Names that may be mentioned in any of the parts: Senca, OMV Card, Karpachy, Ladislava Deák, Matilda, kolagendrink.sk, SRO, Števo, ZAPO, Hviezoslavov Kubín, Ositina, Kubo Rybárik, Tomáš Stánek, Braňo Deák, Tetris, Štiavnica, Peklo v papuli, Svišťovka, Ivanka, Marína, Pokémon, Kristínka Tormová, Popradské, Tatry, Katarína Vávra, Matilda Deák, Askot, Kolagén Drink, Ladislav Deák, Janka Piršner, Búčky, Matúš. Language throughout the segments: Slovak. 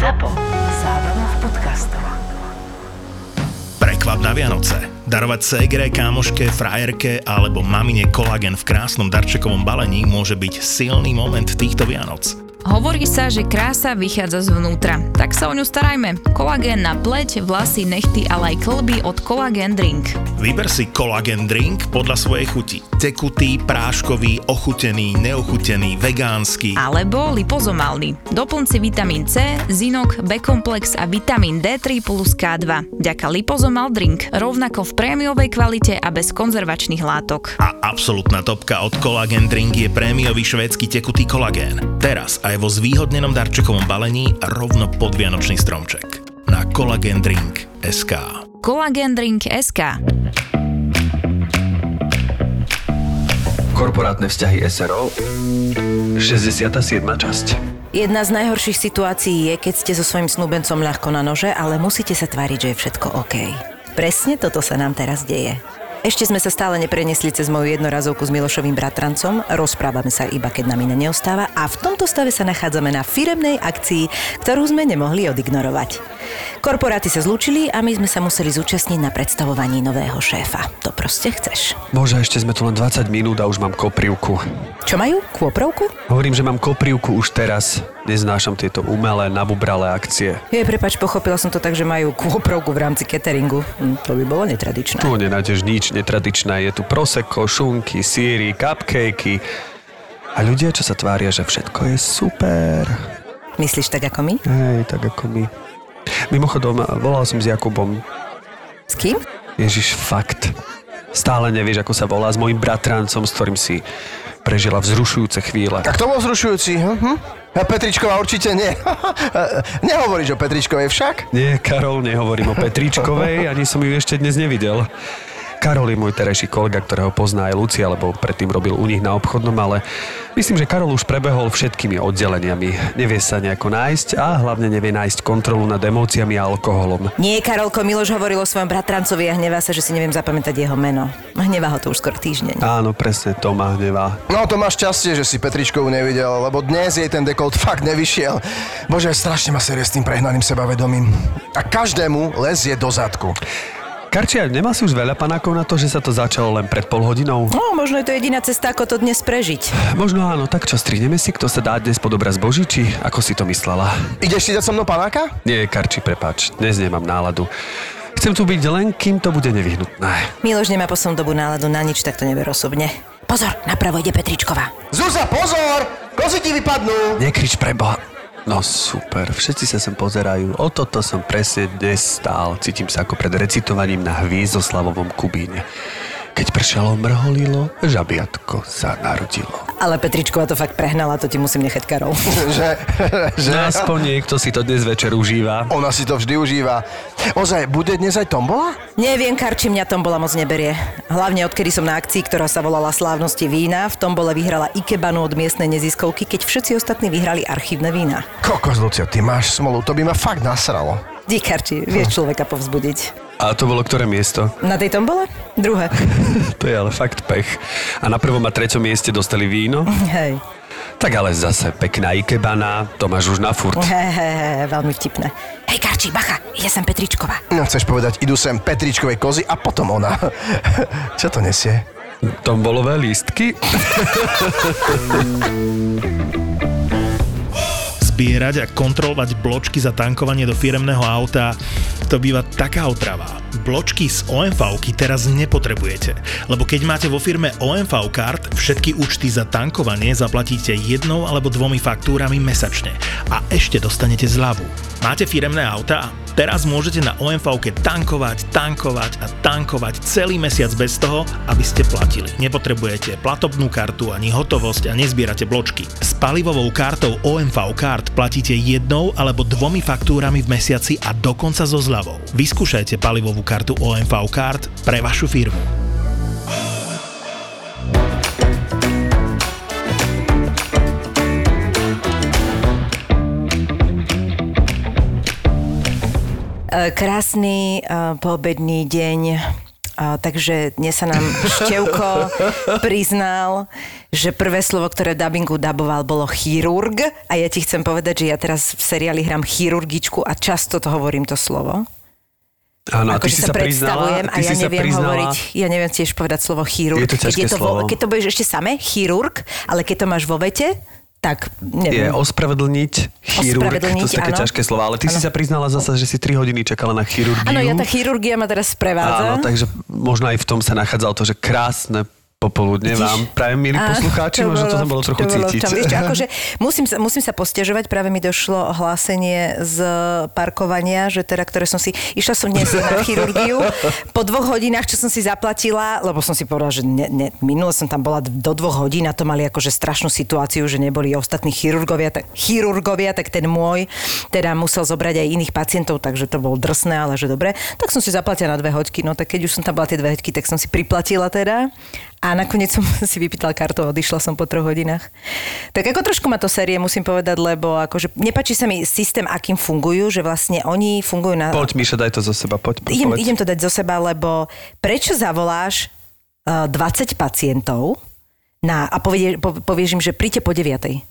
ZAPO. Zábrná v podcastov. Prekvap na Vianoce. Darovať ségre, kámoške, frajerke alebo mamine kolagén v krásnom darčekovom balení môže byť silný moment týchto Vianoc. Hovorí sa, že krása vychádza zvnútra. Tak sa o ňu starajme. Kolagén na pleť, vlasy, nechty, ale aj klby od Kolagén Drink. Vyber si Kolagén Drink podľa svojej chuti. Tekutý, práškový, ochutený, neochutený, vegánsky. Alebo lipozomálny. Doplň si vitamín C, zinok, B-komplex a vitamín D3 plus K2. Vďaka lipozomal drink. Rovnako v prémiovej kvalite a bez konzervačných látok. A absolútna topka od Kolagén Drink je prémiový švédsky tekutý kolagén. Teraz aj vo zvýhodnenom darčekovom balení rovno pod vianočný stromček. Na kolagendrink.sk. kolagendrink.sk. Korporátne vzťahy SRO 67. časť. Jedna z najhorších situácií je, keď ste so svojím snúbencom ľahko na nože, ale musíte sa tváriť, že je všetko OK. Presne toto sa nám teraz deje. Ešte sme sa stále neprenesli cez moju jednorazovku s Milošovým bratrancom, rozprávame sa iba, keď nám iné neostáva a v tomto stave sa nachádzame na firemnej akcii, ktorú sme nemohli odignorovať. Korporáty sa zlúčili a my sme sa museli zúčastniť na predstavovaní nového šéfa. To proste chceš. Bože, ešte sme tu len 20 minút a už mám koprivku. Čo majú? Kôprovku? Hovorím, že mám koprivku už teraz. Neznášam tieto umelé, nabubralé akcie. Jej, prepáč, pochopila som to tak, že majú kôprovku v rámci cateringu. To by bolo netradičné. Tu nenájdeš nič netradičné. Je tu prosecco, šunky, síry, cupcakey. A ľudia, čo sa tvária, že všetko je super. Myslíš tak ako my? Hej, tak ako my. Mimochodom, volal som s Jakubom. S kým? Ježiš, fakt. Stále nevieš, ako sa volá, s mojím bratrancom, s ktorým si prežila vzrušujúce chvíle. Tak to bol vzrušujúci. A Petričková určite nie. Nehovoríš o Petričkovej však? Nie, Karol, nehovorím o Petričkovej, ani som ju ešte dnes nevidel. Karol je môj terajší kolega, ktorého pozná aj Lucia, lebo predtým robil u nich na obchodnom, ale myslím, že Karol už prebehol všetkými oddeleniami. Nevie sa nejako nájsť a hlavne nevie nájsť kontrolu nad emóciami a alkoholom. Nie, Karolko, Miloš hovoril o svojom bratrancovi a hnevá sa, že si neviem zapamätať jeho meno. Hnevá ho to už skoro týždeň. Áno, presne, to ma hnevá. No to máš šťastie, že si Petričkovú nevidel, lebo dnes jej ten dekolt fakt nevyšiel. Bože, strašne ma série s tým prehnaným sebavedomím. A každému lezie do zadku. Karčiar, nemal si už veľa panákov na to, že sa to začalo len pred pol hodinou? No, možno je to jediná cesta, ako to dnes prežiť. Možno áno, tak čo, strihneme si, kto sa dá dnes pod obraz Boží, či ako si to myslela? Ideš si dať so mnou panáka? Nie, Karči, prepáč, dnes nemám náladu. Chcem tu byť len, kým to bude nevyhnutné. Miloš nemá poslednú dobu náladu na nič, tak to neber osobne. Pozor, napravo ide Petričková. Zúza, pozor! Kozy ti vypadnú! Nekrič preboha. No super, všetci sa sem pozerajú. O toto som presne dnes stál. Cítim sa ako pred recitovaním na Hviezoslavovom Kubíne. Keď pršalo, mrholilo, žabiatko sa narodilo. Ale Petričková to fakt prehnala, to ti musím nechať, Karol. Že? No aspoň niekto si to dnes večer užíva. Ona si to vždy užíva. Ozaj, bude dnes aj tombola? Neviem, Karči, mňa tombola moc neberie. Hlavne odkedy som na akcii, ktorá sa volala Slávnosti vína, v tombole vyhrala ikebanu od miestnej neziskovky, keď všetci ostatní vyhrali archívne vína. Kokos, Lucia, ty máš smolu, to by ma fakt nasralo. Díkarči, vieš človeka povzbudiť. A to bolo ktoré miesto? Na tej tombole? Druhé. To je ale fakt pech. A na prvom a treťom mieste dostali víno? Hej. Tak ale zase pekná ikebana, to máš už na furt. Hej, veľmi vtipné. Hej, Karči, bacha, ide sem Petričková. No, chceš povedať, idú sem Petričkovej kozy a potom ona. Čo to nesie? Tombolové lístky? Zbierať a kontrolovať bločky za tankovanie do firemného auta, to býva taká otrava. Bločky z OMV-ky teraz nepotrebujete, lebo keď máte vo firme OMV Card, všetky účty za tankovanie zaplatíte jednou alebo dvomi faktúrami mesačne a ešte dostanete zľavu. Máte firemné auta? Teraz môžete na OMV-ke tankovať celý mesiac bez toho, aby ste platili. Nepotrebujete platobnú kartu ani hotovosť a nezbierate bločky. S palivovou kartou OMV Card platíte jednou alebo dvomi faktúrami v mesiaci a dokonca so zľavou. Vyskúšajte palivovú kartu OMV Card pre vašu firmu. Krásny poobedný deň Takže dnes sa nám Števko priznal, že prvé slovo, ktoré v dabingu daboval, bolo chirurg. A ja ti chcem povedať, že ja teraz v seriáli hrám chirurgičku a často to hovorím to slovo. Áno, a ty si sa priznala. A ja neviem hovoriť, ja neviem tiež povedať slovo chirurg. Je to ťažké slovo. Keď to budeš ešte samé, chirurg, ale keď to máš vo vete, tak neviem. Je ospravedlniť, chirurg, to sú také ťažké slova. Ale ty si sa priznala zasa, že si 3 hodiny čakala na chirurgiu. Áno, ja tá chirurgia ma teraz sprevádza. Áno, takže možno aj v tom sa nachádzalo to, že krásne popoludne vám, práve milí poslucháči, možno to tam bolo trochu cítiť. Ešte, akože, musím sa postiažovať, práve mi došlo hlásenie z parkovania, že teda, ktoré som si, išla som dnes na chirurgiu, po 2 hodinách, čo som si zaplatila, lebo som si povedala, že minule som tam bola do 2 hodín a to mali akože strašnú situáciu, že neboli ostatní chirurgovia, tak ten môj teda musel zobrať aj iných pacientov, takže to bolo drsné, ale že dobre, tak som si zaplatila na 2 hoďky, no tak keď už som tam bola tie 2 hoďky, tak som si priplatila teda. A nakoniec som si vypýtala kartu a odišla som po 3 hodinách. Tak ako trošku ma to série, musím povedať, lebo akože nepáči sa mi systém, akým fungujú, že vlastne oni fungujú na... Poď, Míša, daj to zo seba, poď. Idem to dať zo seba, lebo prečo zavoláš 20 pacientov a povieš im, že príďte po 9:00?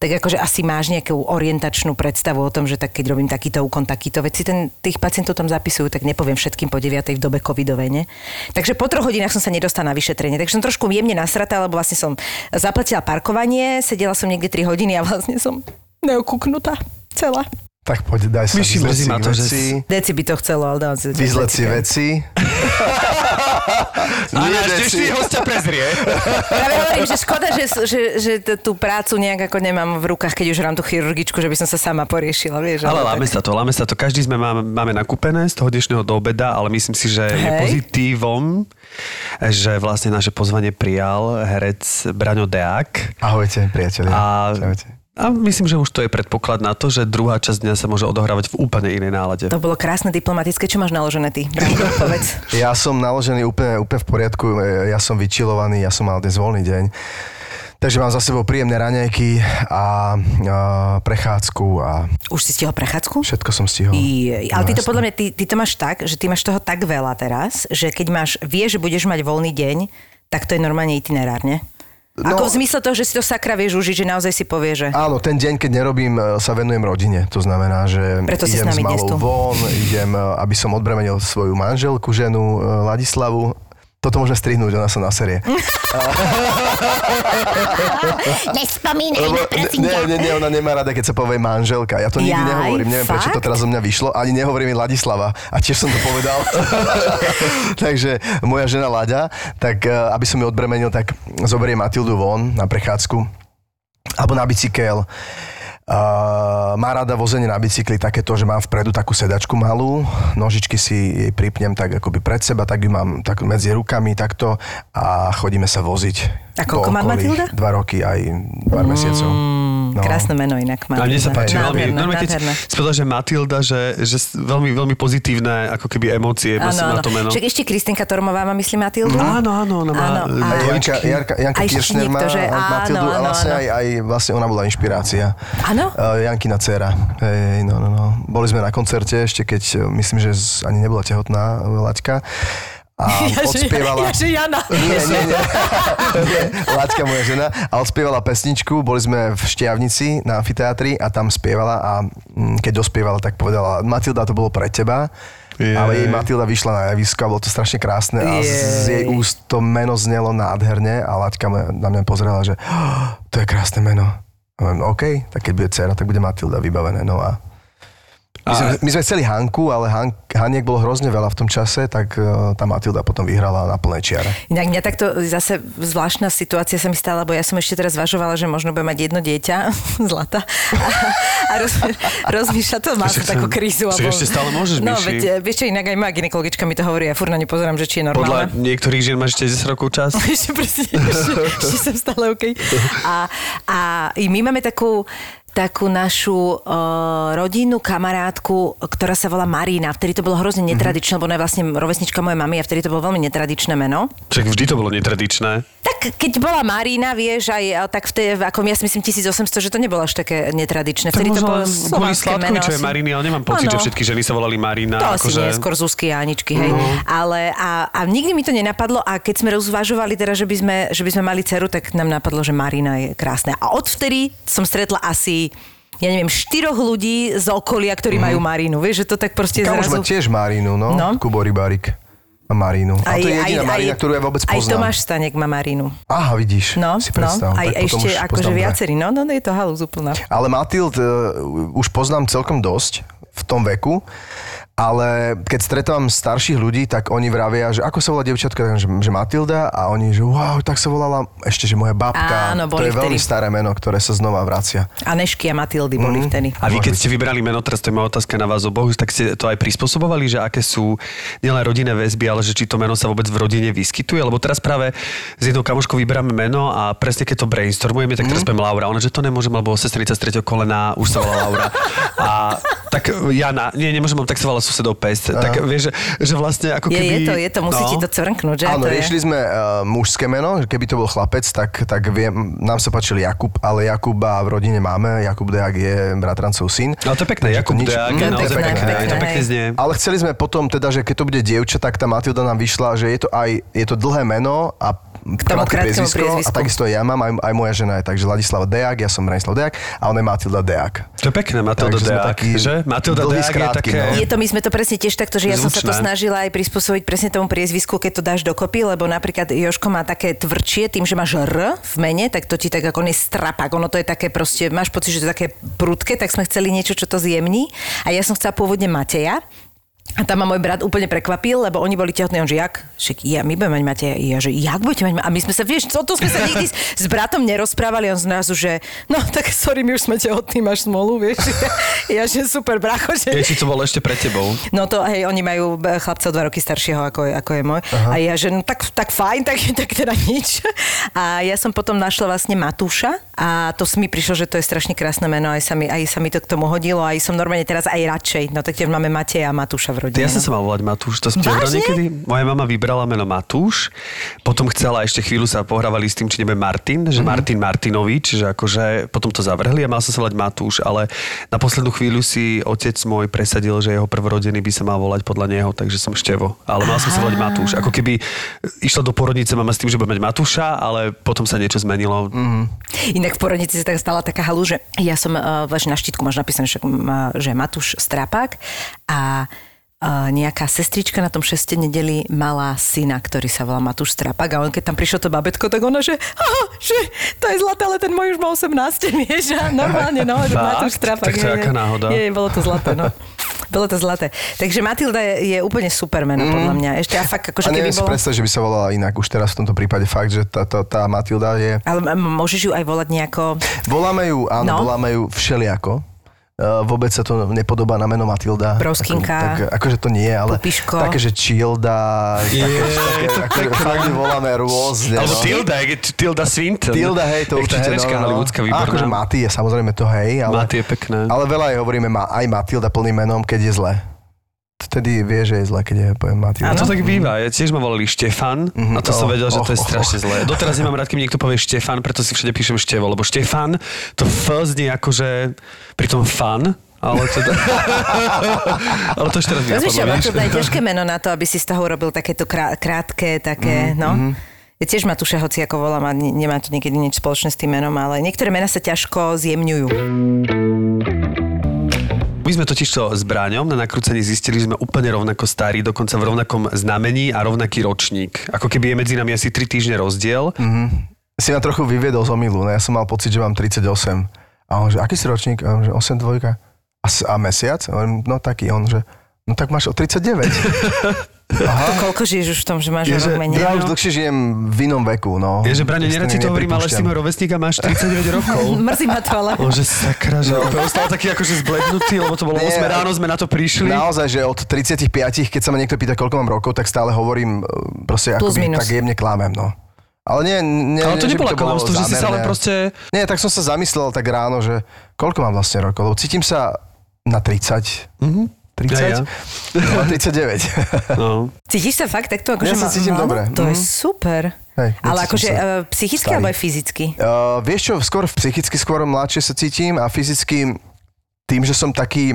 Tak akože asi máš nejakú orientačnú predstavu o tom, že tak keď robím takýto úkon, takýto veci, tých pacientov tam zapisujú, tak nepoviem všetkým po 9:00 v dobe covidovej, ne? Takže po 3 hodinách som sa nedostala na vyšetrenie, takže som trošku jemne nasratá, lebo vlastne som zaplatila parkovanie, sedela som niekde 3 hodiny a vlastne som neokúknutá celá. Tak poď, daj sa vyzleci veci. Deci by to chcelo, ale dám si vyzleci veci. A náš dnešný hostia prezrie. Práve hovorím, že škoda, že tú prácu nejak ako nemám v rukách, keď už hrám tú chirurgičku, že by som sa sama poriešila. Vieš, ale láme sa to. Každý sme máme nakúpené z toho dnešného do obeda, ale myslím si, že je pozitívom, že vlastne naše pozvanie prijal herec Braňo Deák. Ahojte, priatelia. A myslím, že už to je predpoklad na to, že druhá časť dňa sa môže odohrávať v úplne inej nálade. To bolo krásne diplomatické. Čo máš naložené ty? Povedz. Ja som naložený úplne v poriadku. Ja som vyčilovaný, ja som mal dnes voľný deň. Takže mám za sebou príjemné raňajky a prechádzku a... Už si stihol prechádzku? Všetko som stihol. Ale ty to podľa mňa, ty to máš tak, že ty máš toho tak veľa teraz, že keď vieš, že budeš mať voľný deň, tak to je normálne itinerár, ne? No, ako v zmysle toho, že si to sakra vieš užiť, že naozaj si povie, že... Áno, ten deň, keď nerobím, sa venujem rodine. To znamená, že idem s malou von, idem, aby som odbremenil svoju manželku, ženu, Ladislavu. Toto môžeme strihnúť, ona sa na série. Nespomínaj, prosím ťa. Nie, ona nemá rada, keď sa povie manželka. Ja to nikdy nehovorím, neviem fakt? Prečo to teraz zo mňa vyšlo. Ani nehovorím Ladislava a tiež som to povedal. Takže moja žena Láďa, tak aby som ju odbremenil, tak zoberie Matildu von na prechádzku alebo na bicykel. Má rada vozenie na bicykli takéto, že mám vpredu takú sedačku malú, nožičky si jej pripnem tak akoby pred seba, tak ju mám tak medzi rukami takto a chodíme sa voziť. A koľko má Matilda? 2 roky aj 2 mesiacov. No. Krásne meno inak Matilda. A mne sa páči veľmi. Normálne keď spôsobila, že Matilda, že veľmi, veľmi pozitívne ako keby emócie na to meno. Však ešte Kristínka Tormová má myslí Matildu. Áno, ona má dvojčky. Janka Piršner má Matildu a vlastne aj vlastne ona bola inšpirácia. Áno? Jankina dcera. Hej, no. Boli sme na koncerte ešte, keď myslím, že ani nebola tehotná Laďka. A odspievala... Jaže Jana. Nie. Láďka, moja žena. A odspievala pesničku, boli sme v Štiavnici na amfiteátri a tam spievala a keď dospievala, tak povedala Matilda, to bolo pre teba. Ale jej Matilda vyšla na javisko a bolo to strašne krásne a z jej úst to meno znelo nádherne a Láďka na mňa pozrela, že to je krásne meno. A môžem, OK, tak keď bude dcera, tak bude Matilda vybavené. No a my sme chceli Hanku, ale Haniek bolo hrozne veľa v tom čase, tak tá Matilda potom vyhrala na plné čiare. Inak mňa takto zase zvláštna situácia sa mi stala, lebo ja som ešte teraz zvažovala, že možno bude mať 1 dieťa, zlata, a rozmýšľa to, má to takú krízu. Však ešte stále môžeš, Míši. No, vieš čo, inak aj moja gynekologička mi to hovorí, ja furt na ňu pozerám, že či je normálna. Podľa niektorých žien máš ešte 10 rokov čas. ešte som stále OK. A my máme takú takú našu rodinnú kamarátku, ktorá sa volá Marína. Vtedy to bolo hrozne netradičné, lebo ona je vlastne rovesnička mojej mamy a vtedy to bolo veľmi netradičné meno. Čak vždy to bolo netradičné. Tak keď bola Marína, vieš, aj tak vtedy, ako ja si myslím 1800, že to nebolo až také netradičné. Vtedy to bolo slovanské meno. Čo je Maríny, ale nemám pocit, že všetky ženy sa volali Marína. To asi neskôr Zuzky a Aničky, hej. Ale a nikdy mi to nenapadlo a keď sme rozvažovali teda, že by sme mali dceru, tak nám napadlo, že Marína je krásna. A odvtedy som stretla asi štyroch ľudí z okolia, ktorí majú Marínu. Vieš, že to tak proste zrazu... Kamoš má tiež Marínu, no? Kubo Rybárik má Marínu. A to je jediná Marína, ktorú ja vôbec poznám. Aj Tomáš Stánek má Marínu. Aha, vidíš, si predstav. Aj ešte akože viacerí, no, je to halúz úplná. Ale Matild už poznám celkom dosť v tom veku, ale keď stretávam starších ľudí, tak oni vravia, že ako sa volá dievčatka, že Matilda, a oni, že wow, tak sa volala ešte, že moja babka. Áno, to je veľmi staré meno, ktoré sa znova vracia. Anešky a Matildy boli vtedy. A vy, keď ste vybrali meno, teraz to je moja otázka na vás oboch, tak ste to aj prispôsobovali, že aké sú nielen rodinné väzby, ale že či to meno sa vôbec v rodine vyskytuje, lebo teraz práve s jednou kamoškou vyberáme meno a presne keď to brainstormujeme, tak teraz poviem Laura, ona, že to nemôžem, alebo sestrica z 3. kolena, už sa volá Laura. A tak Jana, nemôžem, tak sa volá susedov pest. Tak vieš, že vlastne ako keby... Je to, musí ti to crnknúť, že? Áno, riešili sme mužské meno, keby to bol chlapec, tak viem, nám sa páčil Jakub, ale Jakuba v rodine máme, Jakub Deák je bratrancov syn. No to je pekné, Jakub Deák je naozaj pekné, to pekne znie. Ale chceli sme potom teda, že keď to bude dievča, tak tá Matilda nám vyšla, že je to dlhé meno a krátke priezvisko. A takisto ja mám, aj moja žena je, takže Ladislava Deák, ja som Branislav Deák a ona je Matilda Deák. To je pekné, Matilda Deák, že? Matilda Deák je také... To presne tiež takto, že ja som sa to snažila aj prispôsobiť presne tomu priezvisku, keď to dáš dokopy, lebo napríklad Jožko má také tvrdšie, tým, že máš R v mene, tak to ti tak ako nestrapak. Ono to je také proste, máš pocit, že to je také prudké, tak sme chceli niečo, čo to zjemní. A ja som chcela pôvodne Mateja. A tam ma môj brat úplne prekvapil, lebo oni boli tehotní, onže my budeme mať Mateja, že jak budete mať a my sme sa, toto sme sa nikdy s bratom nerozprávali, on zrazu, že no tak sorry, my už sme tehotní, máš smolu, vieš, ja že super bracho, že... Ježi, to bolo ešte pred tebou. No to, hej, oni majú chlapca o 2 roky staršieho, ako je môj. Aha. A ja, že no tak fajn, tak teda nič. A ja som potom našla vlastne Matúša a to mi prišlo, že to je strašne krásne meno, aj sa mi to k tomu hodilo, aj som normálne teraz aj radšej, no tak tiež máme Mateja a Matúša. Rodina. Ja som sa mal volať Matúš, to ste vrali niekedy. Moja mama vybrala meno Matúš, potom chcela ešte chvíľu sa pohrávali s tým, či nebude Martin, že Martin Martinovič, že akože potom to zavrhli a mal som sa volať Matúš, ale na poslednú chvíľu si otec môj presadil, že jeho prvorodený by sa mal volať podľa neho, takže som Števo, ale mal som sa volať Matúš. Ako keby išla do porodnice mama s tým, že bude mať Matúša, ale potom sa niečo zmenilo. Inak v porodnici sa tak stala taká halu, že ja som na štítku máš napísané, že Matúš Strapák a nejaká sestrička na tom 6. nedeli mala syna, ktorý sa volá Matúš Strapák a on keď tam prišlo to babetko, tak ona, že to je zlaté, ale ten môj už má 18, vieš, normálne, no, Matúš Strapák. Tak to je aká náhoda. Je, bolo to zlaté, no. Bolo to zlaté. Takže Matilda je úplne super meno, podľa mňa. Ešte a fakt, akože keby bolo... A neviem si predstaviť, že by sa volala inak. Už teraz v tomto prípade fakt, že tá Matilda je... Ale môžeš ju aj volať nejako... Voláme ju, áno, voláme ju všeliako. Vôbec sa to nepodobá na meno Matilda. Broskinka. Akože to nie, ale Pupiško. Také, že Childa. Také, fakt voláme rôzne. Alebo Tilda Swinton. Tilda, hej, to určite. Herečka hollywoodská výborná. Akože Mati je samozrejme to, hej. Ale, Mati je pekné. Ale veľa aj hovoríme aj Matilda plným menom, keď je zle. Vtedy vie, že je zle, keď je poviem Matilda. A to tak býva. Ja tiež ma volali Štefan a to som vedel, že to je strašne zlé. Doteraz nemám rád, keď mi niekto povie Štefan, preto si všade píšem Števo, lebo Štefan to F znie akože pri tom fan, ale teda... ale to ešte raz mi napadlo. Matilda je ťažké meno na to, aby si z toho urobil takéto krátke, také, Ja tiež Matúša hoci ako volám a nemá to niekedy nič spoločné s tým menom, ale niektoré mená sa ťažko zjemňujú. My sme totižto s Braňom na nakrúcení zistili, že sme úplne rovnako starí, dokonca v rovnakom znamení a rovnaký ročník. Ako keby je medzi nami asi 3 týždne rozdiel. Si ma trochu vyvedol z omylu, ne? Ja som mal pocit, že mám 38. A on, že aký si ročník? A on, že 8-2. A mesiac? A on, no taký. On, že no tak máš o 39. Aha. To koľko žiješ už v tom, že máš rok menej? Ja už dlhšie žijem v inom veku, no. Je, že Braňo, nerad si to hovorím, ale si môj rovesník a máš 39 rokov. Mrzí ma to, ale... Bože, sakra, že úplne ostal taký akože zblednutý, lebo to bolo 8 ráno, sme na to prišli. Naozaj, že od 35, keď sa ma niekto pýta, koľko mám rokov, tak stále hovorím, proste akoby tak jemne klamem, no. Ale nie. Ale to nebolo klamstvo, že si sa ale proste... Nie, tak som sa zamyslel tak ráno, že koľko mám vlastne rokov? Cítim sa na 30. Mhm. 30? Ja. 39. No. Cítiš sa fakt takto? Ako ja sa cítim dobre. To je super. Hej, ale akože psychicky alebo aj fyzicky? Vieš čo, skôr psychicky, skôr mladšie sa cítim a fyzicky tým, že som taký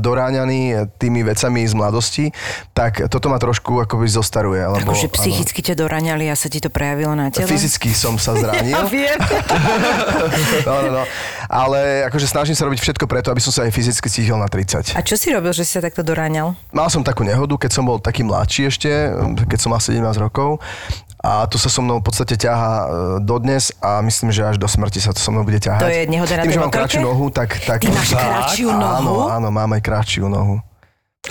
doráňaný tými vecami z mladosti, tak toto ma trošku akoby zostaruje. Lebo, akože psychicky ťa doráňali a sa ti to prejavilo na tele? Fyzicky som sa zranil. Ja viem. No. Ale akože snažím sa robiť všetko preto, aby som sa aj fyzicky cítil na 30. A čo si robil, že si sa takto doráňal? Mal som takú nehodu, keď som bol taký mladší ešte, keď som mal 17 rokov. A to sa so mnou v podstate ťahá dodnes a myslím, že až do smrti sa to so mnou bude ťahať. To je nehoda na tej motorke? Tým, že mám kratšiu nohu, tak... Ty máš kratšiu nohu? Áno, mám aj kratšiu nohu.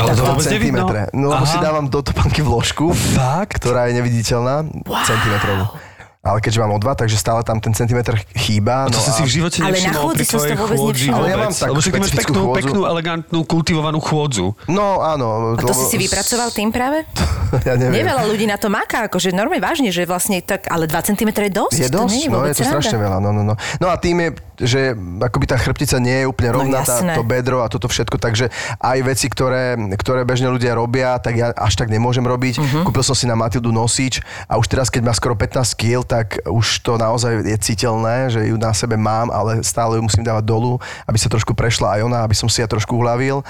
Ale to vôbec nevidno? No, lebo si dávam do topanky vložku, ktorá je neviditeľná, centimetrovú. Ale keďže mám o 2, takže stále tam ten centimetr chýba. A to no si si v živote nevšimol pri tvojej chôdzi vôbec. Lebo však ty máš peknú, elegantnú, kultivovanú chôdzu. No áno. A to si vypracoval tým práve? Ja neviem. Neveľa ľudí na to maká, akože normálne vážne, že vlastne tak, ale 2 cm je dosť. Je dosť, to nie, no je to strašne veľa. No a tým je, že akoby tá chrbtica nie je úplne rovná, to bedro a toto všetko, takže aj veci, ktoré bežne ľudia robia, tak ja až tak nemôžem robiť. Kúpil som si na Matildu nosič a už teraz, keď má skoro 15 kg, tak už to naozaj je citeľné, že ju na sebe mám, ale stále ju musím dávať dolu, aby sa trošku prešla aj ona, aby som si ja trošku uhľavil.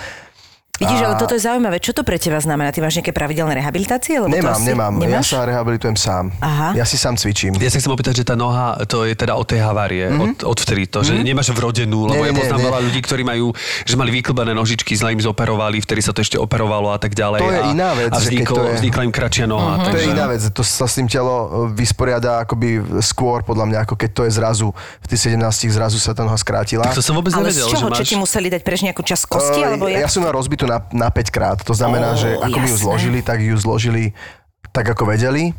Vidíš, ale toto je zaujímavé. Čo to pre teba znamená? Ty máš nejaké pravidelné rehabilitácie? Lebo nemám. Ja sa rehabilitujem sám. Aha. Ja si sám cvičím. Ja sa chcem opýtať, že tá noha, to je teda od tej havárie, od vtedy to, že nemáš vrodenú, lebo ja poznám veľa ľudí, ktorí majú, že mali vyklbené nožičky, zle im zoperovali, vtedy sa to ešte operovalo a tak ďalej. To je iná vec. A vznikla im kratšia noha. To je iná vec. To sa s tým telo vysporiada akoby skôr, podľa mňa, ako keď to je zrazu. V tých 17 zrazu sa tá noha skrátila. Tak to som vôbec nevedel, že máš. Ti museli dať preč nejakú časť kosti alebo ja som na 5 krát. To znamená, že ako mi ju zložili, tak ju zložili tak, ako vedeli,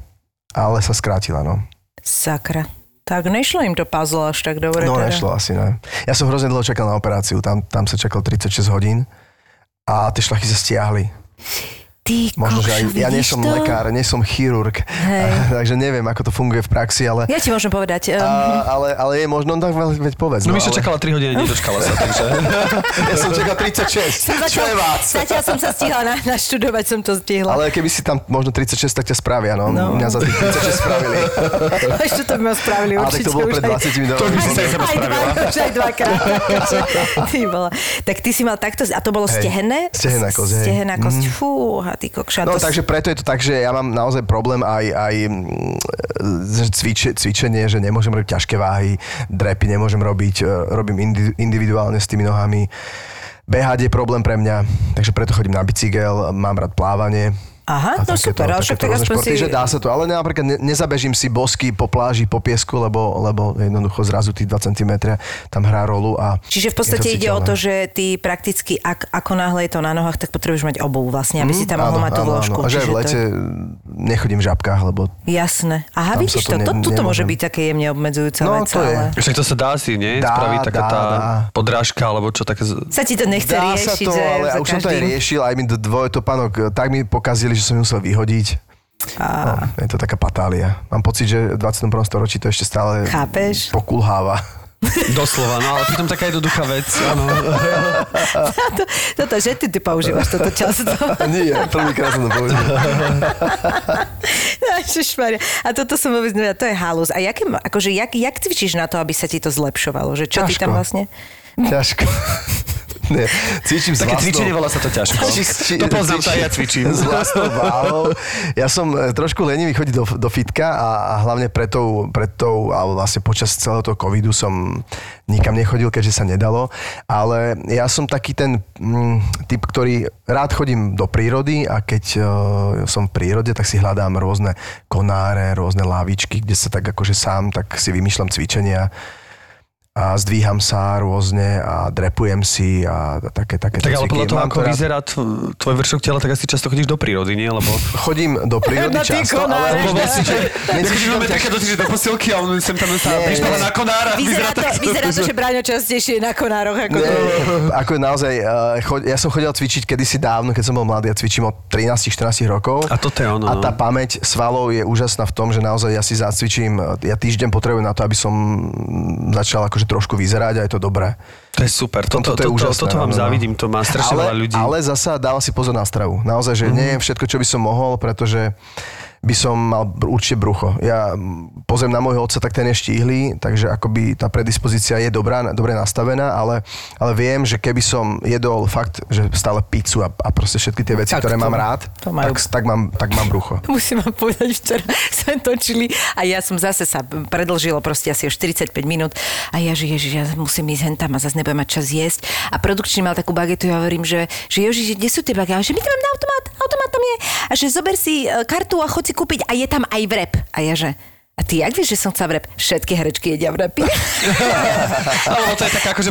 ale sa skrátila, no. Sakra. Tak nešlo im to puzzle až tak dobre. No teda. Nešlo asi, ne. Ja som hrozne dlho čakal na operáciu. Tam sa čakal 36 hodín a tie šlachy sa stiahli. Ty, možno, že aj, ja nie som lekár, nie som chirurg, takže neviem, ako to funguje v praxi, ale... Ja ti môžem povedať. Ale je možno, tak veď povedz. No my som čakala 3 hodiny, nedočkala sa, takže... Ja som čakala 36, čo je vás? Zatiaľ som sa stihla naštudovať, som to stihla. Ale keby si tam možno 36, tak ťa spravia, no. Mňa za tých 36 spravili. Ešte to by ma spravili určite. Ale to bolo pred 20 dolarmi. To by si sa spravila. Už aj 2-krát. Tak ty si mal takto, a to bolo stehenné? Stehenná kosť, no, takže preto je to tak, že ja mám naozaj problém aj cvičenie, že nemôžem robiť ťažké váhy, drepy nemôžem robiť, robím individuálne s tými nohami. Behať je problém pre mňa, takže preto chodím na bicykel, mám rád plávanie. Aha, no super, ale však tak aspoň si... Dá sa to, ale napríklad nezabežím si bosky po pláži, po piesku, lebo jednoducho zrazu tých 2 cm tam hrá rolu a... Čiže v podstate ide o to, že ty prakticky, ako náhle je to na nohách, tak potrebuješ mať obuv vlastne, aby si tam mohol mať tú vložku. Áno, a že v lete nechodím v žabkách, lebo... Jasné. Aha, vidíš to, toto môže byť také jemne obmedzujúca vec, ale... Však to sa dá si, nie? Spraviť taká tá podrážka, alebo čo také... Sa ti to nechce riešiť, ale už som to aj riešil, aj mi dvojtopánok, tak mi pokazili, že som ju musel vyhodiť. No, je to taká patália. Mám pocit, že v 21. storočí to ešte stále pokulháva. Doslova, no ale pritom taká jednoduchá vec. Áno. Toto, že ty používaš toto často. Nie, prvýkrát som to používal. A toto som vôbec nevedala, to je halus. A jak cvičíš na to, aby sa ti to zlepšovalo? Že čo ťažko. Ty tam vlastne? Ťažko. Nie, cvičím s vlastnou... Také cvičenie volá sa to ťažko. To poznám, to aj ja cvičím. S vlastnou váhou. Ja som trošku lenivý chodiť do fitka a hlavne pre tou, a vlastne počas celého toho covidu som nikam nechodil, keďže sa nedalo. Ale ja som taký ten typ, ktorý rád chodím do prírody a keď som v prírode, tak si hľadám rôzne konáre, rôzne lavičky, kde sa tak akože sám tak si vymýšľam cvičenia. a zdvíham sa rôzne a drepujem si a také tak, ale podľa toho, ako vyzerá tvoj vršok tela, tak asi často chodíš do prírody, nie? Lebo chodím do prírody často, ale vlastne, že máme také dotyče do posilky a on sem tam sa prišla na konára. Vyzerá to, že Braňo častejšie je na konároch. Ako naozaj, ja som chodil cvičiť kedysi dávno, keď som bol mladý, ja cvičím od 13-14 rokov. A toto je ono. A tá pamäť svalov je úžasná v tom, že naozaj ja si zacvičím, ja týždeň potrebujem na to, aby som začal akože trošku vyzerať a je to dobré. To je super. Toto je úžasné. Toto vám závidím, to má strašne veľa ľudí. Ale zasa dala si pozor na stravu. Naozaj, že nie je všetko, čo by som mohol, pretože by som mal určite brucho. Ja pozriem na môjho otca, tak ten je štíhly, takže akoby tá predispozícia je dobre nastavená, ale viem, že keby som jedol fakt, že stále pizzu a proste všetky tie veci, tak ktoré mám rád, tak mám brucho. Musím vám povedať, včera sme točili a ja som zase sa predlžilo proste asi o 45 minút a ja, že Ježiš, ja musím ísť hen tam a zase nebudem mať čas jesť. A produkčný mal takú bagetu, ja hovorím, že Ježiš, kde sú tie bagety? Že my tam máme na automat tam je a že zober si kartu a chod si kúpiť a je tam aj vrep. A ja že a ty, jak vieš, že som chcela vrep? Všetky herečky jedia vrepy. No, to je tak akože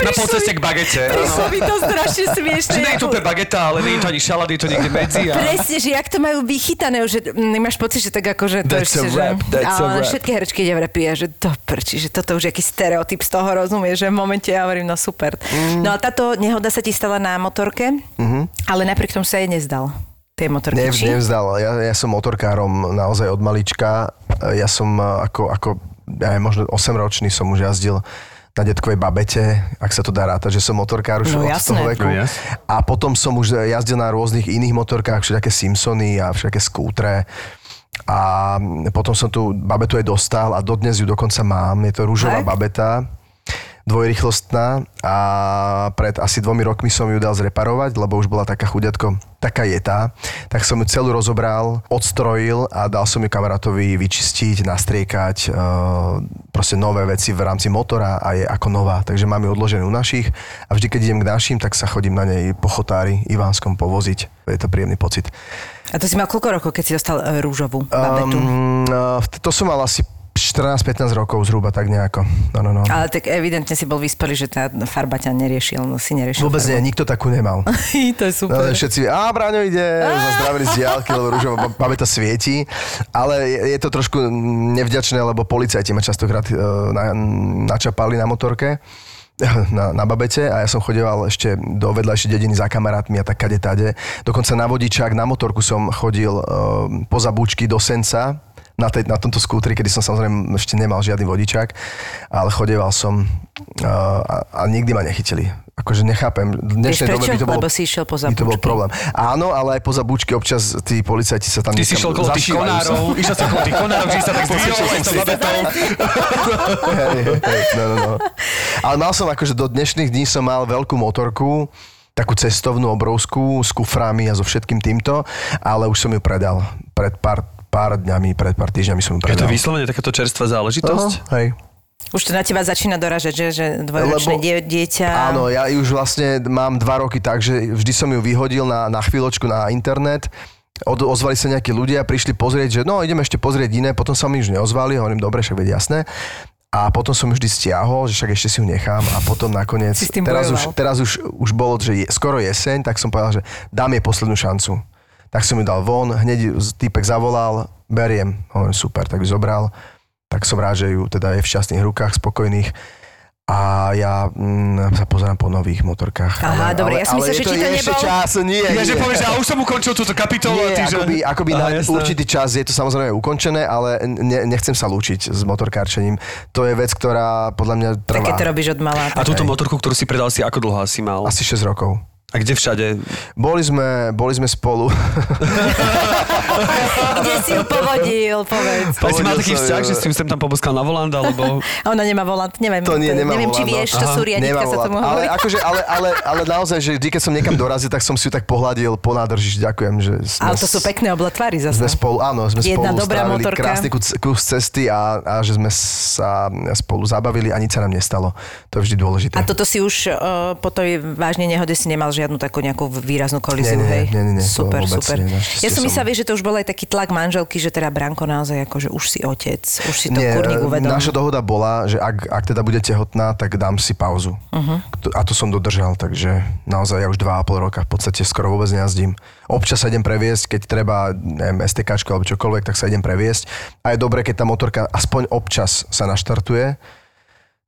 na polceste k bagete. Prišlo mi to strašne smiešne. Nie je to úplne bageta, ale nie je to ani šalát, je to niekde medzi. A presne, že jak to majú vychytané, že nemáš pocit, že tak akože to ešte, že a všetky herečky jedia vrepy, a že to prčí, že toto už je aký stereotyp z toho, rozumieš, že v momente ja hovorím, no super. No a táto nehoda sa ti stala na motorke, ale napriek tomu sa jej nezdal. Tie motorky? Nevzdal. Ja som motorkárom naozaj od malička. Ja som možno 8-ročný som už jazdil na detkovej babete, ak sa to dá rátať, že som motorkár už od toho veku. No, a potom som už jazdil na rôznych iných motorkách, všelijaké Simpsony a všelijaké skútre. A potom som tú babetu aj dostal a dodnes ju dokonca mám. Je to rúžová babeta, dvojrýchlostná a pred asi 2 rokmi som ju dal zreparovať, lebo už bola taká chudiatko, taká jetá. Tak som ju celú rozobral, odstrojil a dal som ju kamarátovi vyčistiť, nastriekať, proste nové veci v rámci motora a je ako nová. Takže mám ju odloženú u našich a vždy, keď idem k našim, tak sa chodím na nej po Chotári, Ivánskom povoziť. Je to príjemný pocit. A to si mal koľko rokov, keď si dostal rúžovú babetu? To som mal asi 14-15 rokov zhruba, tak nejako. No. Ale tak evidentne si bol vyspelý, že tá farba ťa neriešil, Vôbec farbu. Nie, nikto takú nemal. To je super. No, všetci, Braňo ide, zazdravili z diálky, lebo rúžová babeta svieti, ale je to trošku nevďačné, lebo policajti ma častokrát načapali na motorke, na babete a ja som chodieval ešte do vedľajšej dediny za kamarátmi a tak kade-tade. Dokonca na vodičák, na motorku som chodil poza Búčky do Senca, na tomto skútri, kedy som samozrejme ešte nemal žiadny vodičák, ale chodieval som a nikdy ma nechytili. Akože nechápem. V dnešnej dobe by to bolo, lebo si išiel poza Búčky. To bol problém. Áno, ale aj poza Búčky občas tí policajti sa tam... Ty si išiel okolo tých konárov, že sa tak poslíčil som si. No. Ale mal som akože do dnešných dní som mal veľkú motorku, takú cestovnú obrovskú s kuframi a so všetkým týmto, ale už som ju predal pred pár týždňami som predal. Je to výslovne takáto čerstvá záležitosť? Hej. Už to na teba začína doražať, že dvojročné dieťa... Áno, ja už vlastne mám 2 roky tak, že vždy som ju vyhodil na chvíľočku na internet. Ozvali sa nejakí ľudia, prišli pozrieť, že no ideme ešte pozrieť iné, potom sa mi už neozvali, hovorím, dobre, však veď jasné. A potom som ju vždy stiahol, že však ešte si ju nechám a potom nakoniec... Teraz už bolo, že skoro jeseň, tak som povedal, že dám jej poslednú šancu. Tak som ju dal von, hneď týpek zavolal, beriem, hovorím, super, tak ju zobral, tak som rád, že ju teda je v šťastných rukách, spokojných a ja sa pozerám po nových motorkách. Aha, dobre, ja si myslím, že ti to nebol. Čas, nie. Ja že povieš, ale už som ukončil túto kapitolu. Nie, akoby na určitý čas je to samozrejme ukončené, ale nechcem sa lúčiť s motorkárčením. To je vec, ktorá podľa mňa trvá. Také to robíš od malá. A túto motorku, ktorú si predal, si ako dlho asi mal? Asi 6 rokov. A kde všade? Boli sme spolu. Kde si ju povodil, povedz. A si mal taký vzťah, že si sem tam poboskal na volant, alebo... Ona nemá volant, neviem. Neviem, či vieš, to sú riaditka, sa tomu hovorí. Ale naozaj, že vždy, keď som niekam dorazil, tak som si ju tak pohľadil po nádrži, ďakujem, že... Ale to sú pekné oblatvary zase. Sme spolu strávili krásny kus cesty a že sme sa spolu zabavili a nič sa nám nestalo. To je vždy dôležité. A toto si už po tej vážnej nehode si nemal žiadnu takú nejakú výraznú kolíziu, hej? Nie, super. Ja som myslel, že to to už bol aj taký tlak manželky, že teda Branko naozaj akože už si otec, už si to kurník uvedom. Naša dohoda bola, že ak teda bude tehotná, tak dám si pauzu. Uh-huh. A to som dodržal, takže naozaj ja už 2,5 roka v podstate skoro vôbec nejazdím. Občas sa idem previesť, keď treba, neviem, STKčka alebo čokoľvek, tak sa idem previesť. A je dobré, keď tá motorka aspoň občas sa naštartuje.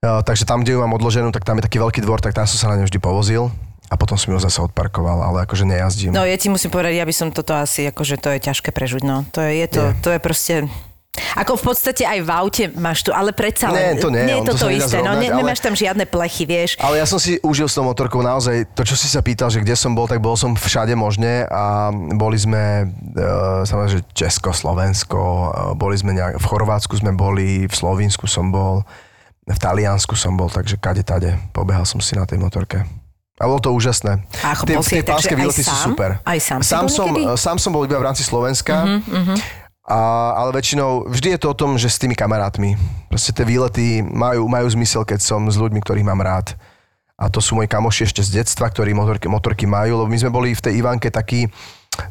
Takže tam, kde ju mám odloženú, tak tam je taký veľký dvor, tak tam som sa na ňu vždy povozil a potom som ju zase odparkoval, ale akože nejazdím. No ja ti musím povedať, ja by som toto asi, akože to je ťažké prežuť, no. To je proste... Ako v podstate aj v aute máš tu, ale predsa len... Nie, to nie, nie je to isté, zrovnať, no nemáš tam žiadne plechy, vieš. Ale ja som si užil s tou motorkou naozaj, to čo si sa pýtal, že kde som bol, tak bol som všade možne a boli sme, samozrejme, Česko, Slovensko, boli sme nejak, v Chorvátsku sme boli, v Slovinsku som bol, v Taliansku som bol, takže kade tade, pobehal som si na tej motorke. A bolo to úžasné. Ach, tie pánske výlety sú super. Aj sám som bol iba v rámci Slovenska. Ale väčšinou, vždy je to o tom, že s tými kamarátmi. Proste tie výlety majú zmysel, keď som s ľuďmi, ktorých mám rád. A to sú moji kamoši ešte z detstva, ktorí motorky majú, lebo my sme boli v tej Ivanke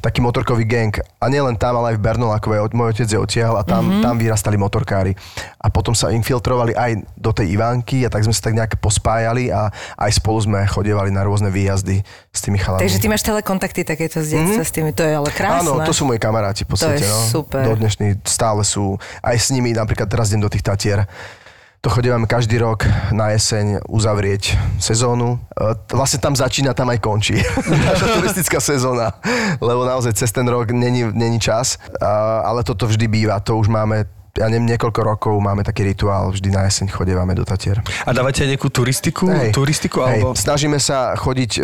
taký motorkový gang. A nielen tam, ale aj v Bernolákovej. Môj otec je odtiaľ a tam vyrastali motorkári. A potom sa infiltrovali aj do tej Ivanky a tak sme sa tak nejak pospájali a aj spolu sme chodievali na rôzne výjazdy s tými chalami. Takže ty máš telekontakty takéto z detstva s tými, to je ale krásne. Áno, to sú moji kamaráti v podstate. To je super. Do dnešných stále sú. Aj s nimi napríklad teraz idem do tých Tatier. To chodívame každý rok na jeseň uzavrieť sezónu. Vlastne tam začína, tam aj končí. Naša turistická sezóna. Lebo naozaj cez ten rok není čas. Ale toto vždy býva. To už máme, ja neviem, niekoľko rokov máme taký rituál. Vždy na jeseň chodívame do Tatier. A dávate aj nejakú turistiku? Hej. Turistiku alebo... Hej. Snažíme sa chodiť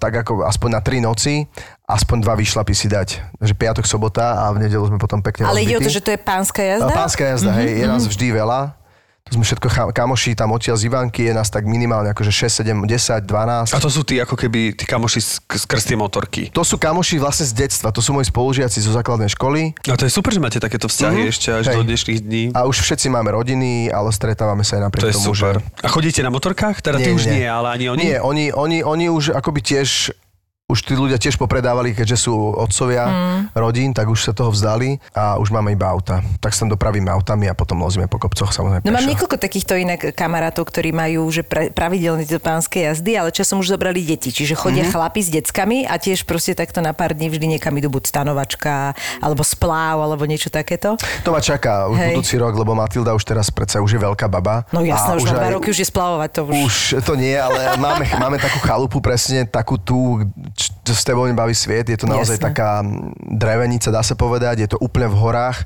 tak ako aspoň na 3 noci. Aspoň 2 výšlapy si dať. Takže piatok, sobota a v nedeľu sme potom pekne odbytí. Ale ide o to, že to je pánska jazda? Pánska jazda, hej. Je nás vždy veľa. Sme všetko kamoši, tam odtiaľ z Ivanky je nás tak minimálne akože 6, 7, 10, 12. A to sú tí ako keby tí kamoši skrz tie motorky? To sú kamoši vlastne z detstva, to sú moji spolužiaci zo základnej školy. A to je super, že máte takéto vzťahy ešte až do dnešných dní. A už všetci máme rodiny, ale stretávame sa aj napriek tomu, že... To je super. A chodíte na motorkách? Teda ty už nie, ale ani oni? Nie, oni už akoby tiež... Už tí ľudia tiež popredávali, keďže sú otcovia rodín, tak už sa toho vzdali a už máme iba auta. Tak sa tam dopravíme autami a potom lozíme po kopcoch, samozrejme. No mám niekoľko takýchto inak kamarátov, ktorí majú že pravidelné do pánskej jazdy, ale časom už zobrali deti, čiže chodia chlapi s deckami a tiež proste takto na pár dní vždy niekam idú buď stanovačka, alebo spláv, alebo niečo takéto. To ma čaká už budúci rok, lebo Matilda už teraz predsa už je veľká baba. No jasné, už na 2 roky už je splavovať, to už. Už to nie, ale máme takú chalupu presne, takú tú s tebou nebaví sviet, je to naozaj taká drevenica, dá sa povedať, je to úplne v horách,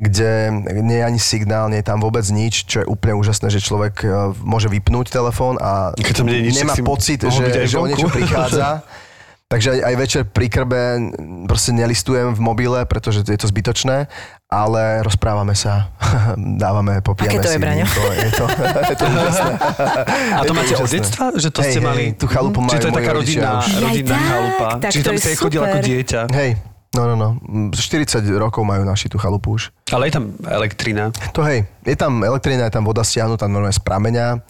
kde nie je ani signál, nie je tam vôbec nič, čo je úplne úžasné, že človek môže vypnúť telefón a nemá pocit, že o niečo prichádza. Takže aj večer pri krbe proste nelistujem v mobile, pretože je to zbytočné, ale rozprávame sa, dávame, popijame si. Aké to je, Braňo? Je to úžasné. A to máte od detstva? Že to ste mali? Tú chalupu majú moji rodičia. Čiže to je taká rodinná chalupa. Čiže tam sa aj chodil ako dieťa. Hej. No. 40 rokov majú naši tú chalupu už. Ale je tam elektrina. To hej. Je tam elektrina, je tam voda stiahnutá, normálne z prameňa.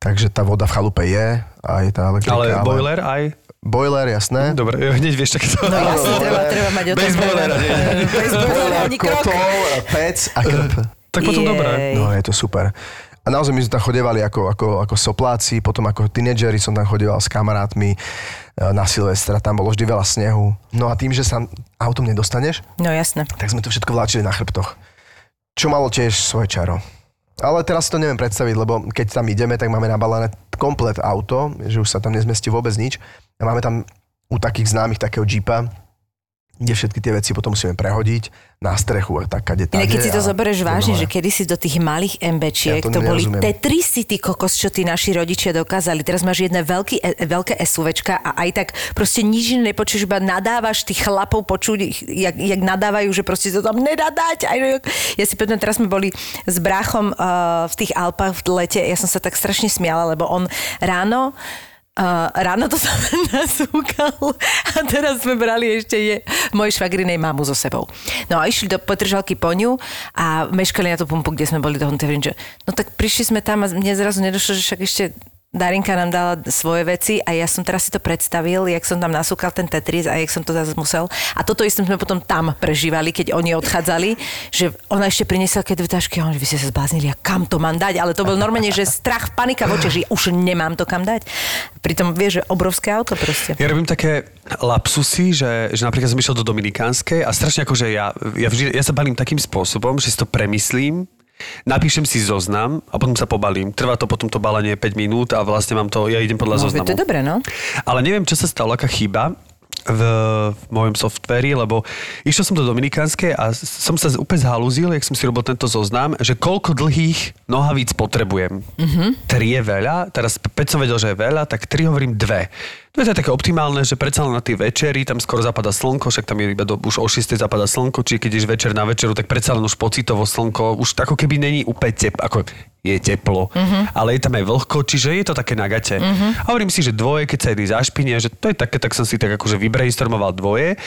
Takže tá voda v chalupe je a je tá elektrika. Ale boiler aj? Boiler, jasné. Dobre, hneď vieš takéto. No jasne, treba mať otvorené. Bez boilera. Bez boilera, ani krok. Kotol, pec a krp. Tak potom dobré. No, je to super. A naozaj my sme tam chodevali ako sopláci, potom ako tínedžeri som tam chodeval s kamarátmi na Silvestra, tam bolo vždy veľa snehu. No a tým, že sa autom nedostaneš, no jasne, tak sme to všetko vláčili na chrbtoch. Čo malo tiež svoje čaro. Ale teraz to neviem predstaviť, lebo keď tam ideme, tak máme nabalené komplet auto, že už sa tam nezmestí vôbec nič. A máme tam u takých známych takého džipa, kde všetky tie veci potom musíme prehodiť na strechu a tak kade-tade. Keď si to zoberieš vážne, že kedysi do tých malých MBčiek, to boli tetrisy, ty kokos, čo tí naši rodičia dokázali. Teraz máš jedné veľké SUVčka a aj tak proste nič nepočuješ, iba nadávaš tých chlapov počuť, jak nadávajú, že proste to tam nedá dať. Ja si pamätám, teraz sme boli s bráchom v tých Alpách v lete, ja som sa tak strašne smiala, lebo on ráno to sa nasúkal a teraz sme brali ešte mojej švagrinej mamu so sebou. No a išli do potržalky po ňu a meškali na tú pumpu, kde sme boli dohodnuté. No tak prišli sme tam a mne zrazu nedošlo, že však ešte Darinka nám dala svoje veci a ja som teraz si to predstavil, jak som tam nasúkal ten Tetris a jak som to zase musel. A toto isté sme potom tam prežívali, keď oni odchádzali, že ona ešte priniesla keď dve tašky a on, že vy ste sa zbláznili a kam to mám dať? Ale to bol normálne, že strach, panika v očiach, že už nemám to kam dať. Pritom vieš, že obrovské auto proste. Ja robím také lapsusy, že napríklad som išiel do Dominikánskej a strašne akože ja sa balím takým spôsobom, že si to premyslím, napíšem si zoznam a potom sa pobalím. Trvá to potom to balenie 5 minút a vlastne mám to, ja idem podľa zoznamu. To je dobré, no? Ale neviem, čo sa stalo, aká chyba v mojom softveri, lebo išiel som do Dominikánskej a som sa úplne zhalúzil, jak som si robil tento zoznam, že koľko dlhých nohavíc potrebujem. Mm-hmm. 3 je veľa, teraz 5 som vedel, že je veľa, tak 3 hovorím 2. No je to také optimálne, že predsa len na tie večery, tam skoro zapadá slnko, však tam je iba už o 6 zapadá slnko, či keď ideš večer na večeru, tak predsa len už pocitovo slnko, už ako keby není úplne ako je teplo, ale je tam aj vlhko, čiže je to také na gate. A hovorím si, že 2, keď sa jedný zašpinie, že to je také, tak som si tak akože vybrainstormoval 2.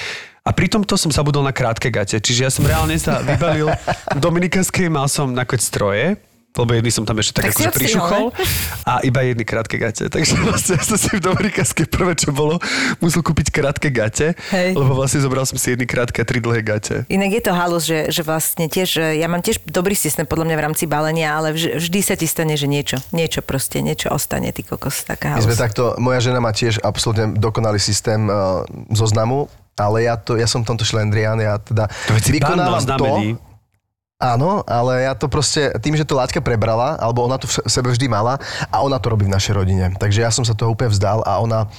A pritom to som zabudol na krátke gate, čiže ja som reálne sa vybalil v Dominikánskej, mal som nakoniec stroje, lebo jedný som tam ešte tak akože prišuchol a iba jedny krátke gate. Takže vlastne ja som si v Dominikánskej prvé, čo bolo, musel kúpiť krátke gate, lebo vlastne zobral som si jedny krátke a 3 dlhé gate. Inak je to halus, že vlastne tiež, ja mám tiež dobrý systém podľa mňa v rámci balenia, ale vždy sa ti stane, že niečo proste, niečo ostane, ty kokos, taká halus. My sme takto, moja žena má tiež absolútne dokonalý systém zoznamu, ale ja som v tomto šlendrián, ja teda vykonávam to. Áno, ale ja to proste, tým, že to Láďka prebrala, alebo ona to v sebe vždy mala a ona to robí v našej rodine. Takže ja som sa toho úplne vzdal a ona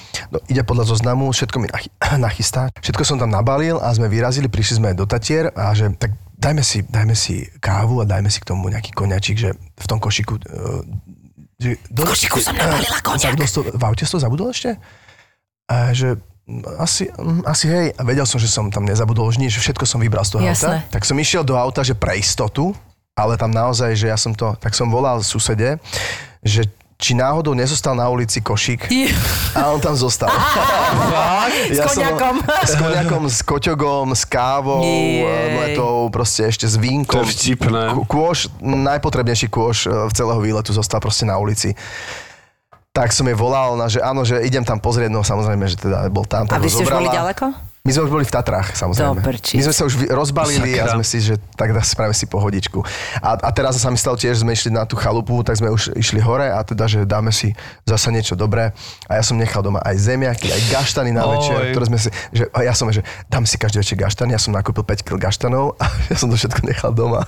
ide podľa zoznamu, všetko mi nachystá. Všetko som tam nabalil a sme vyrazili, prišli sme do Tatier a že tak dajme si kávu a dajme si k tomu nejaký koňačik, že v tom košiku... v košiku som nabalila koňak. V aute si to zabudol ešte? A že... Asi hej, a vedel som, že som tam nezabudol už nič, že všetko som vybral z toho auta. Tak som išiel do auta, že pre istotu, ale tam naozaj, že ja som to, tak som volal susede, že či náhodou nezostal na ulici košík a on tam zostal. Ja s koňakom. S koňakom, s koťogom, s kávou, mletou, proste ešte s vínkom. To je vtipné. Kôš, najpotrebnejší kôš v celého výletu zostal proste na ulici. Tak som jej volal, že áno, že idem tam pozrieť, no samozrejme, že teda bol tam. A vy ste už boli ďaleko? My sme už boli v Tatrách, samozrejme. My sme sa už rozbalili a sme si, že tak spravíme si pohodičku. A teraz sa mi stalo tiež, že sme išli na tú chalupu, tak sme už išli hore a teda, že dáme si zasa niečo dobré. A ja som nechal doma aj zemiaky, aj gaštany na večer, ktoré sme si, že ja som, že dám si každý večer gaštany, ja som nakúpil 5 kg gaštanov a ja som to všetko nechal doma.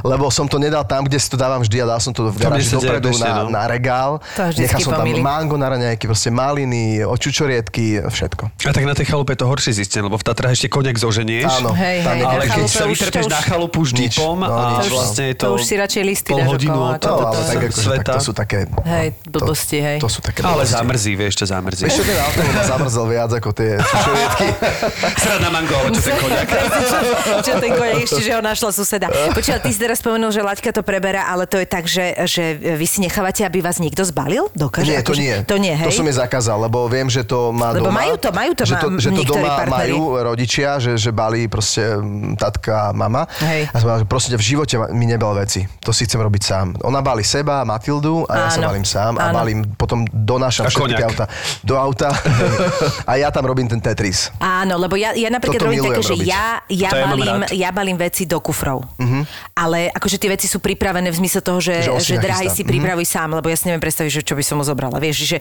Lebo som to nedal tam, kde si to dávam vždy a dal som to v garáži dopredu na regál. Nechal som tam mango na raňajky, proste maliny, očučoriedky, všetko. A tak na tej chalupe to horšie zistené, lebo v Tatrách ešte koniak zoženieš. Áno, hej, ale keď sa vytrpeš na chalupu už dipom a vlastne to už si radšej listy dáš okolo. To sú také blbosti, hej. To sú také. Ale zamrzí, vieš, čo zamrzí. Ešte ten alkohol zamrzol viac ako tie očučoriedky. Srad na mango, ale čo ten koniak. Čo ten koniak, ešte že ho našla suseda. Počúva, ty si teraz spomenul, že Laďka to preberá, ale to je tak, že vy si nechávate, aby vás niekto zbalil? Dokáže? Nie, to nie. To nie, hej. To som jej zakázal, lebo viem, že to má doma. Lebo majú to, že to doma partneri majú rodičia, že balí proste tatka a mama. Hej. A som povedal, že proste v živote mi nebal veci. To si chcem robiť sám. Ona balí seba, Matildu a ja sa balím sám a balím, potom donášam všetky tie auta do auta a ja tam robím ten Tetris. Áno, lebo ja napríklad robím také, že ja balím veci do kufrov. Uh-huh. Ale akože tie veci sú pripravené v zmysle toho, že drahý si pripravuj sám, lebo ja si neviem predstaviť, čo by som ho zobrala. Vieš, že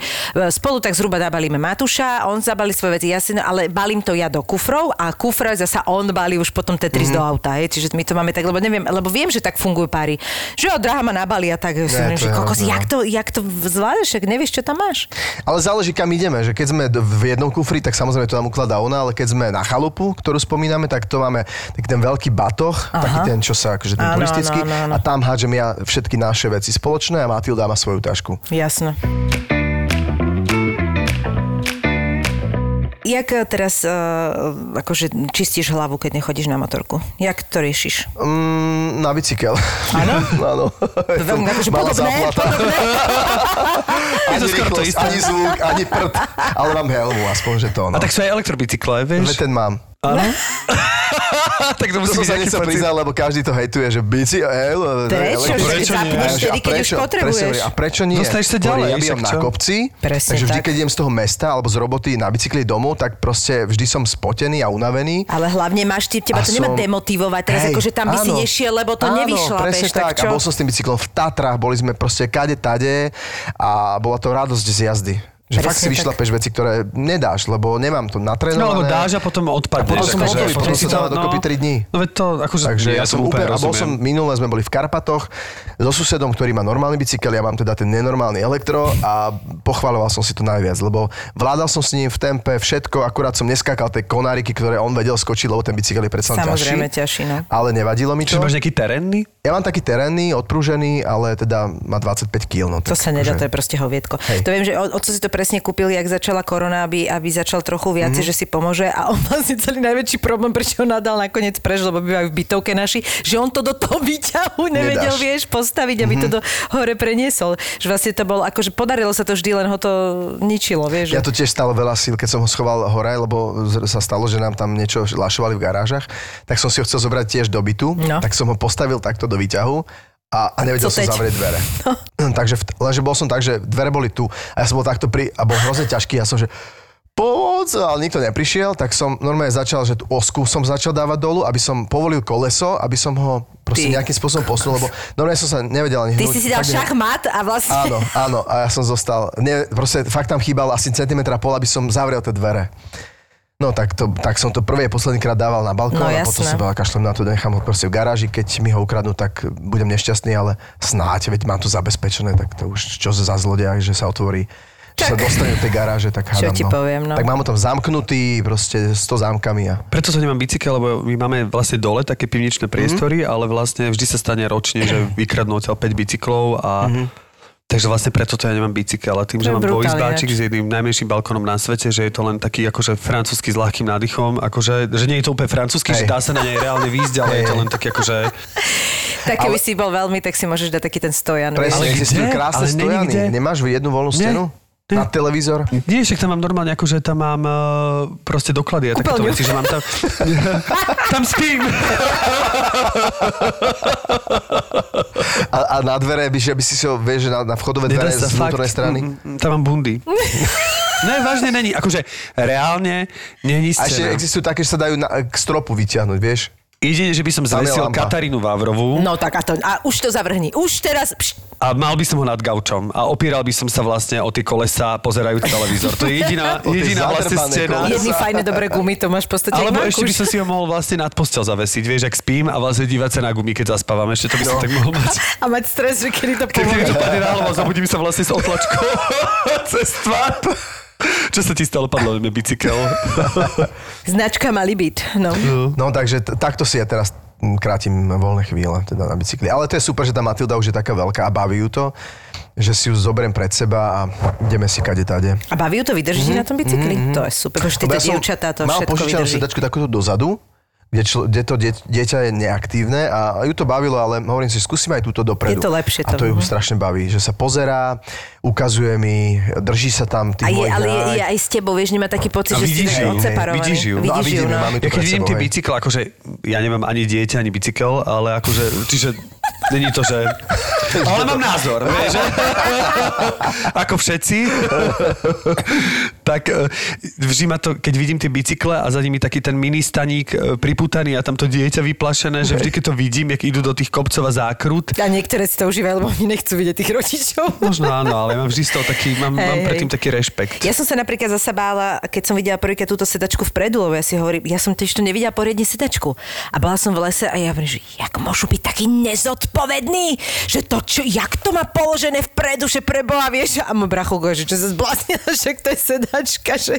spolu tak zhruba nabalíme Matúša, on zabalí svoje veci, ja si, ale balím to ja do kufrov a kufra zasa on balí už potom Tetris do auta, hej. Čiže my to máme tak, lebo viem, že tak fungujú páry. Že drahá ma nabalí a tak, že kokos, jak to zvládaš, ak nevieš, čo tam máš. Ale záleží, kam ideme, že keď sme v jednom kufri, tak samozrejme to tam ukladá ona, ale keď sme na chalupu, ktorú spomíname, tak to máme tak ten veľký batoh, taký ten, čo sa akože ten turistický, a tam hádžem ja všetky naše veci spoločné a Matilda má svoju tašku. Jasné. Jak teraz akože čistíš hlavu, keď nechodíš na motorku? Jak to riešiš? Na bicykel. Áno? To veľmi akože podobné. Ani rýchlosť, ani zvuk, ani prd. Ale mám helmu, aspoň, že to. A tak sú aj elektrobicykle, vieš? Ten mám. Áno? Tak to musí sa nechce priznať, lebo každý to hejtuje, že bicykel. Prečo nie? A prečo nie? Dostaneš sa ďalej. Ja bývam na kopci, takže vždy, keď idem z toho mesta alebo z roboty na bicykli domov, tak proste vždy som spotený a unavený. Ale hlavne máš teba to nemá demotivovať teraz, akože tam by si nešiel, lebo to nevyšlo. Áno, presne tak. A bol som s tým bicyklom v Tatrách, boli sme proste kade tade a bola to radosť z jazdy. Že presne fakt si vyšlapeš veci, ktoré nedáš, lebo nemám to natrénované. No, lebo dáš a potom odpadneš. A potom som hotový, potom som dal dokopy 3 dní. No veď to akože... Takže ja som úplne rozumiem. Minulé sme boli v Karpatoch so susedom, ktorý má normálny bicykel, ja mám teda ten nenormálny elektro a pochváľoval som si to najviac, lebo vládal som s ním v tempe všetko, akurát som neskákal tie konáriky, ktoré on vedel skočiť, lebo ten bicykel je predsa ťažší. Samozrejme ťažší, no. Ale nevadilo mi to. Čiže máš nejaký terénny? Ja mám taký terénny, odprúžený, ale teda má 25 kg. No, to sa nedá, to je proste hoviedko. To viem, že odco si to presne kúpili, jak začala korona, aby začal trochu viac, že si pomôže a on vlastne celý najväčší problém, prečo ho nadal nakoniec preč, lebo bývajú v bytovke naši, že on to do toho výťahu nevedel, vieš, postaviť, aby to do hore preniesol. Že vlastne to bol, akože podarilo sa to vždy, len ho to ničilo, vieš. Ja to tiež stalo veľa síl, keď som ho schoval hore, lebo sa stalo, že nám tam niečo lašovali v garážach, tak som si ho chcel zobrať tiež do bytu, tak som ho postavil takto do výťahu. A nevedel som zavrieť dvere. No. Takže, lenže bol som tak, že dvere boli tu. A ja som bol takto a bol hrozne ťažký. Ja som, že pomôcť, ale nikto neprišiel, tak som normálne začal, že tú osku som začal dávať dolu, aby som povolil koleso, aby som ho proste nejakým spôsobom posunul, lebo normálne som sa nevedel ani hnúť. Ty si si dal šachmat a vlastne... Áno, a ja som zostal. Proste fakt tam chýbal asi 1,5 cm, aby som zavrel tie dvere. No tak som to prvé poslednýkrát dával na balkón a potom som bola kašľom na to, nechám ho proste v garáži, keď mi ho ukradnú, tak budem nešťastný, ale snáď, veď mám to zabezpečené, tak to už čo za zlodej, že sa otvorí, čo sa dostane do tej garáže, tak hádam. Čo ti poviem, no. Tak mám ho tam zamknutý, proste s to zámkami. Preto to nemám bicykel, lebo my máme vlastne dole také pivničné priestory, ale vlastne vždy sa stane ročne, že vykradnú odtiaľ 5 bicyklov a... Takže vlastne preto to ja nemám bicykel, ale tým, že mám dvojizbáčik s jedným najmenším balkónom na svete, že je to len taký akože francúzsky s ľahkým nádychom, akože, že nie je to úplne francúzsky, že dá sa na nej reálne výjsť, ale je to len taký akože... Tak keby si bol veľmi, tak si môžeš dať taký ten stojan. Presne, si krásne stojany. Nemáš jednu voľnú stenu? Na televízor? Nie, však tam mám normálne, akože tam mám proste doklady a takéto veci, že mám tam... Tam spím! A na dvere, aby si ho, vieš, na vchodové dvere z vnútornej strany? Tam mám bundy. Ne, vážne není. Akože reálne není scéna. A ešte existujú také, že sa dajú k stropu vyťahnuť, vieš? Ide, že by som zavesiel Katarínu Vávrovú. No tak a už to zavrhni. Už teraz... A mal by som ho nad gaučom a opieral by som sa vlastne o tie kolesá pozerajúc televízor. To je jediná vlastne scéna. Jedny fajné dobré gumy, to máš v podstate. Alebo ešte by som si ho mohol vlastne nad postel zavesiť. Vieš, ak spím a vlastne dívať sa na gumy, keď zaspávam. Ešte to by som tak mohol mať. A mať stres, že kedy to pomôže. Keď to padne na hlavu, zabudím sa vlastne s otlačkou cez tvár. Čo sa ti stalo, padlo mi bicykel? Značka malý byt, no. No, takže takto si ja teraz krátim voľné chvíle, teda na bicykli. Ale to je super, že tá Matilda už je taká veľká a baví ju to, že si ju zoberiem pred seba a ideme si kade tade. A baví ju to, vydrží na tom bicykli? To je super, pretože tieto dievčatá to všetko vydrží. Mal požičanú sedačku takúto dozadu, kde to dieťa je neaktívne a ju to bavilo, ale hovorím si, skúsim aj túto dopredu. Je to lepšie to. A to ju strašne baví, že sa pozerá, ukazuje mi, drží sa tam tým mojich ráj. Ale je aj s tebou, vieš, nemá taký pocit, že ste odseparovaní. Vidíš ju. No a vidíme, máme tu pred sebou. Ja keď vidím tie bicykle, akože ja nemám ani dieťa, ani bicykel, ale akože, čiže... Není to, že... Ale mám názor, vieš, že? Ako všetci. Tak vždy ma to, keď vidím tie bicykle a za nimi taký ten mini staník priputaný a tam to dieťa vyplašené, že vždy, keď to vidím, jak idú do tých kopcov a zákrut. A niektoré si to užívajú, lebo oni nechcú vidieť tých rodičov. Možno áno, ale mám vždy z toho taký, mám predtým taký rešpekt. Ja som sa napríklad zasa bála, keď som videla prvýkrát túto sedačku vpredu, lebo ja si hovorím, ja som tiež to nevidela poriadne sedačku. A bola som v lese a ja hovorím, že jak môžu byť taký nezodpovedný, že to čo, jak to má položené vpredu, že preboha, vieš, a môj bracho gože, že sa zbláznila, že to je sedačka, že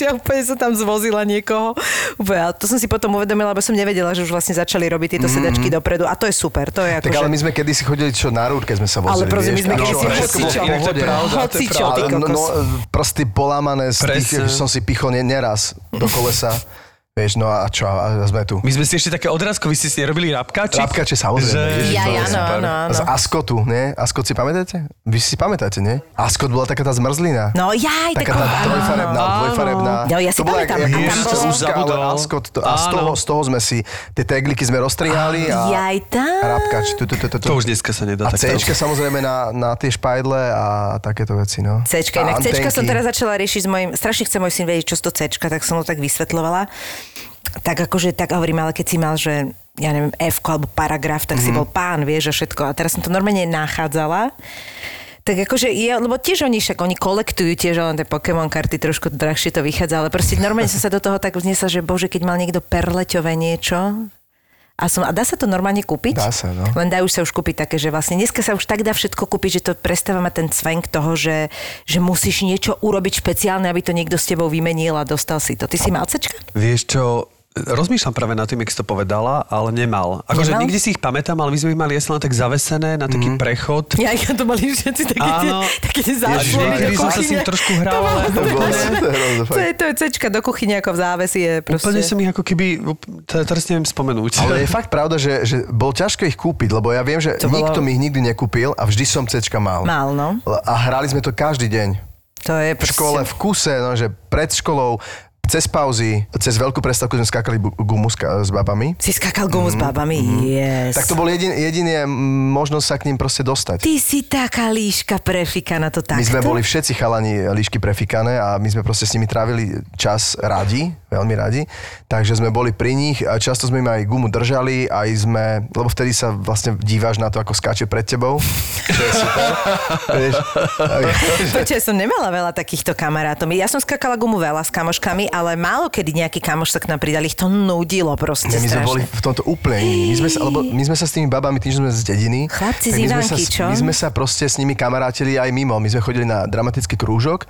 ja úplne som tam zvozila niekoho. Úplne, to som si potom uvedomila, lebo som nevedela, že už vlastne začali robiť tieto sedačky dopredu a to je super, to je ako. Tak že... ale my sme kedysi chodili čo na rúd, keď sme sa vozili. Ale prosím, my sme kedysi hocičo, ty kokos. No, prsty polámané, som si pichol neraz do kolesa. Vieš, no a čo, a sme tu. My sme si ešte také odrázko, vy ste si nerobili rapkači? Rapkače, samozrejme. Áno. Z Askotu, nie? Askot si pamätáte? Vy si pamätáte, nie? Askot bola taká tá zmrzlina. No jaj, taká tá dvojfarebná. No, ja si pamätám. A z toho sme si, tie tegliky sme roztrihali a rapkač. To už dneska sa nedá. A Cčka samozrejme na tie špajdle a takéto veci, no. Cčka, inak Cčka som teraz začala riešiť s mojím, strašne chce môj syn vedieť, čo to Cčka, tak som ho tak vysvetľovala. Tak akože, tak hovorím, ale keď si mal, že ja neviem, F-ko alebo paragraf, tak si bol pán, vieš, a všetko. A teraz som to normálne nachádzala. Tak akože, lebo tiež oni však, oni kolektujú tiež len tie Pokémon karty, trošku drahšie to vychádza, ale proste normálne som sa do toho tak vznesla, že bože, keď mal niekto perleťové niečo. A dá sa to normálne kúpiť? Dá sa, no. Len dajú sa už kúpiť také, že vlastne dneska sa už tak dá všetko kúpiť, že to prestáva mať ten cvenk toho, že musíš niečo urobiť špeciálne, aby to niekto s tebou vymenil a dostal si to. Ty si mal Cčka? Vieš čo, rozmýšľam práve nad tým, jak si to povedala, ale nemal. Akože nikdy si ich pamätám, ale my sme ich mali jesť len tak zavesené na taký prechod. Ja to mali všetci také tie zášvory. Niekedy som sa s ním trošku hral. To je Cčka do kuchyne, ako v závesi je proste. Úplne som ich ako keby, teraz neviem spomenúť. Ale je fakt pravda, že bol ťažké ich kúpiť, lebo ja viem, že nikto mi ich nikdy nekúpil a vždy som Cčka mal. Mal, no. A hrali sme to každý deň. To je v škole, v kuse, no, že pred školou. Cez pauzy, cez veľkú prestávku sme skákali gumu s babami. Si skákal gumu s babami? Yes. Tak to bol jediná možnosť sa k ním proste dostať. Ty si taká líška prefikaná, to takto? My sme boli všetci chalani líšky prefikané a my sme proste s nimi trávili čas radi, veľmi radi. Takže sme boli pri nich a často sme im aj gumu držali, aj sme, lebo vtedy sa vlastne díváš na to, ako skáče pred tebou. To je super. Počuj, som nemala veľa takýchto kamarátov. Ja som skákala gumu veľa s kamoškami, ale málo kedy nejaký kamoš sa k nám pridali, ich to nudilo proste strašne. My sme boli v tomto úplne iní. My sme sa s tými babami, tým, že sme z dediny. Chlapci z Ivanky, čo? My sme sa proste s nimi kamarátili aj mimo. My sme chodili na dramatický krúžok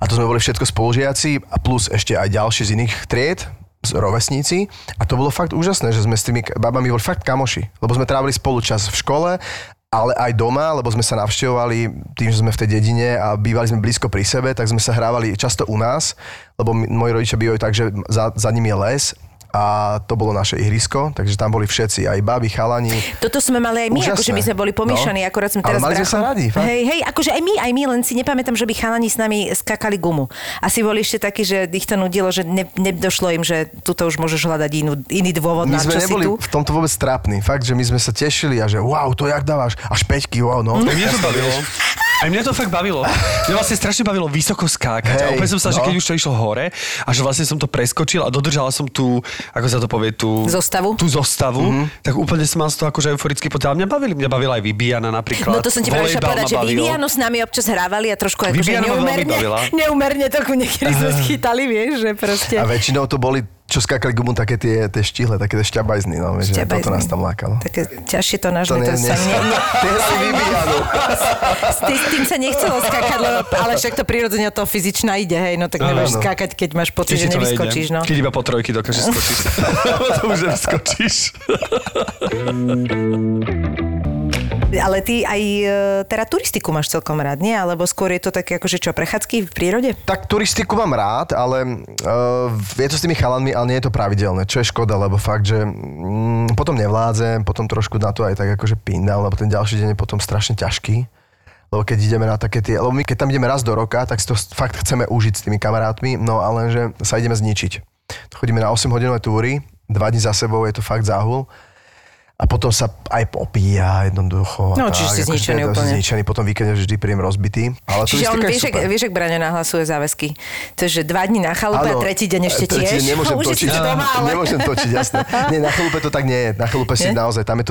a to sme boli všetko spolužiaci a plus ešte aj ďalší z iných tried, z rovesníci a to bolo fakt úžasné, že sme s tými babami boli fakt kamoši, lebo sme trávili spolu čas v škole, ale aj doma, lebo sme sa navštevovali tým, že sme v tej dedine a bývali sme blízko pri sebe, tak sme sa hrávali často u nás, lebo moji rodičia bývajú tak, že za nimi je les a to bolo naše ihrisko, takže tam boli všetci, aj babi, chalani. Toto sme mali aj my, úžasné. Akože my sme boli pomiešaní, no, akorát som teraz ale mali sme sa radi, fakt. Hej, akože aj my, len si nepamätám, že by chalani s nami skákali gumu. Asi boli ešte takí, že ich to nudilo, že nedošlo im, že tuto už môžeš hľadať iný dôvod na čo si tu. My sme neboli v tomto vôbec trápni, fakt, že my sme sa tešili a že wow, to jak dávaš, až peťky, wow, no. A mňa to fakt bavilo. Mňa vlastne strašne bavilo vysoko skákať. A opäť som sa, že keď už to išlo hore, a že vlastne som to preskočil a dodržala som tú, ako sa to povie, tú zostavu, tak úplne som mal z toho akože euforicky podľa. Mňa bavila aj Vibiana napríklad. No to som ti práve povedať, že Vibianu s nami občas hrávali a trošku akože neúmerne to niekedy sme schytali, vieš, že proste. A väčšinou to boli, čo skákali gumu, také tie štíhle, také tie šťabajzny, no, že toto nás tam lákalo. Také ťažšie to náš, to sa nie. Ty hral Vibianu. S tým sa nechcelo skákať, ale však to prirodzene to fyzičná ide, hej, no tak nebudeš skákať, keď máš pocit, že nevyskočíš, no. Keď iba po trojky dokážeš skočiť. To už nevyskočíš. Ale ty aj teda turistiku máš celkom rád, nie? Alebo skôr je to také akože čo, prechádzky v prírode? Tak turistiku mám rád, ale je to s tými chalanmi, ale nie je to pravidelné, čo je škoda, lebo fakt, že potom nevládzem, potom trošku na to aj tak akože pindám, lebo ten ďalší deň je potom strašne ťažký. Lebo keď ideme na také tie, lebo my keď tam ideme raz do roka, tak si to fakt chceme užiť s tými kamarátmi, no a lenže sa ideme zničiť. Chodíme na 8-hodinové túry, 2 dní za sebou, je to fakt záhul. A potom sa aj popíja jednoducho. No, čiže si zničený akože, úplne. Zničený, potom víkende vždy príjem rozbitý. Ale čiže on vieš, ak Braňo nahlasuje záväzky. Takže 2 dní na chalupe a tretí deň ešte tiež. Nemôžem točiť, jasné. Nie, na chalupe to tak nie je. Na chalupe si naozaj, tam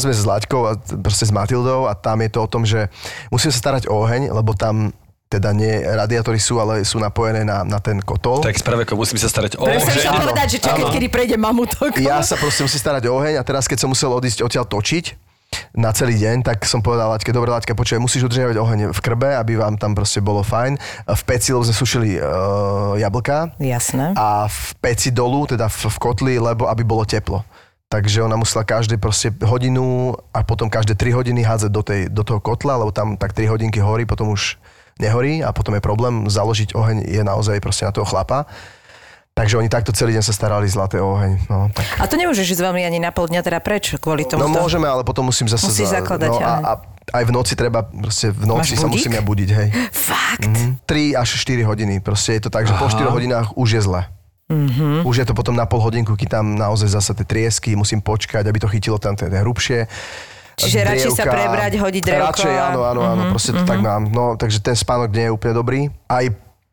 sme s Laďkou a proste s Matildou a tam je to o tom, že musíme sa starať o oheň, lebo tam teda nie radiátory sú, ale sú napojené na ten kotol. Tak sprave, musím sa starať o oheň. Musím sa povedať, že čakať, kedy prejde mamutok. Ja sa proste musím starať o oheň a teraz, keď som musel odísť odtiaľ točiť na celý deň, tak som povedal Laďke, dobre Laďka, počuj, musíš udržiavať oheň v krbe, aby vám tam proste bolo fajn. V peci, lebo sme sušili jablka. Jasné. A v peci dolu, teda v kotli, lebo aby bolo teplo. Takže ona musela každé proste hodinu a potom každé 3 hodiny hádzať do toho kotla, lebo tam tak 3 hodinky horí, potom už nehorí a potom je problém založiť oheň je naozaj proste na toho chlapa. Takže oni takto celý deň sa starali zlaté oheň. No, tak. A to nemôžeš ísť veľmi ani na pol dňa teda preč kvôli tomu? No môžeme, ale potom musím zase... Musíš zakladať, no, a aj v noci treba, proste v noci sa musím ja budiť, hej. Fakt? 3 až 4 hodiny, proste je to tak, že po 4 hodinách už je zle. Mm-hmm. Už je to potom na pol hodinku, keď tam naozaj zase tie triesky, musím počkať, aby to chytilo tam tie hrubšie. Čiže drievka, radšej sa prebrať, hodiť drevko. Radšej, áno, proste to tak mám. No, takže ten spánok nie je úplne dobrý. Aj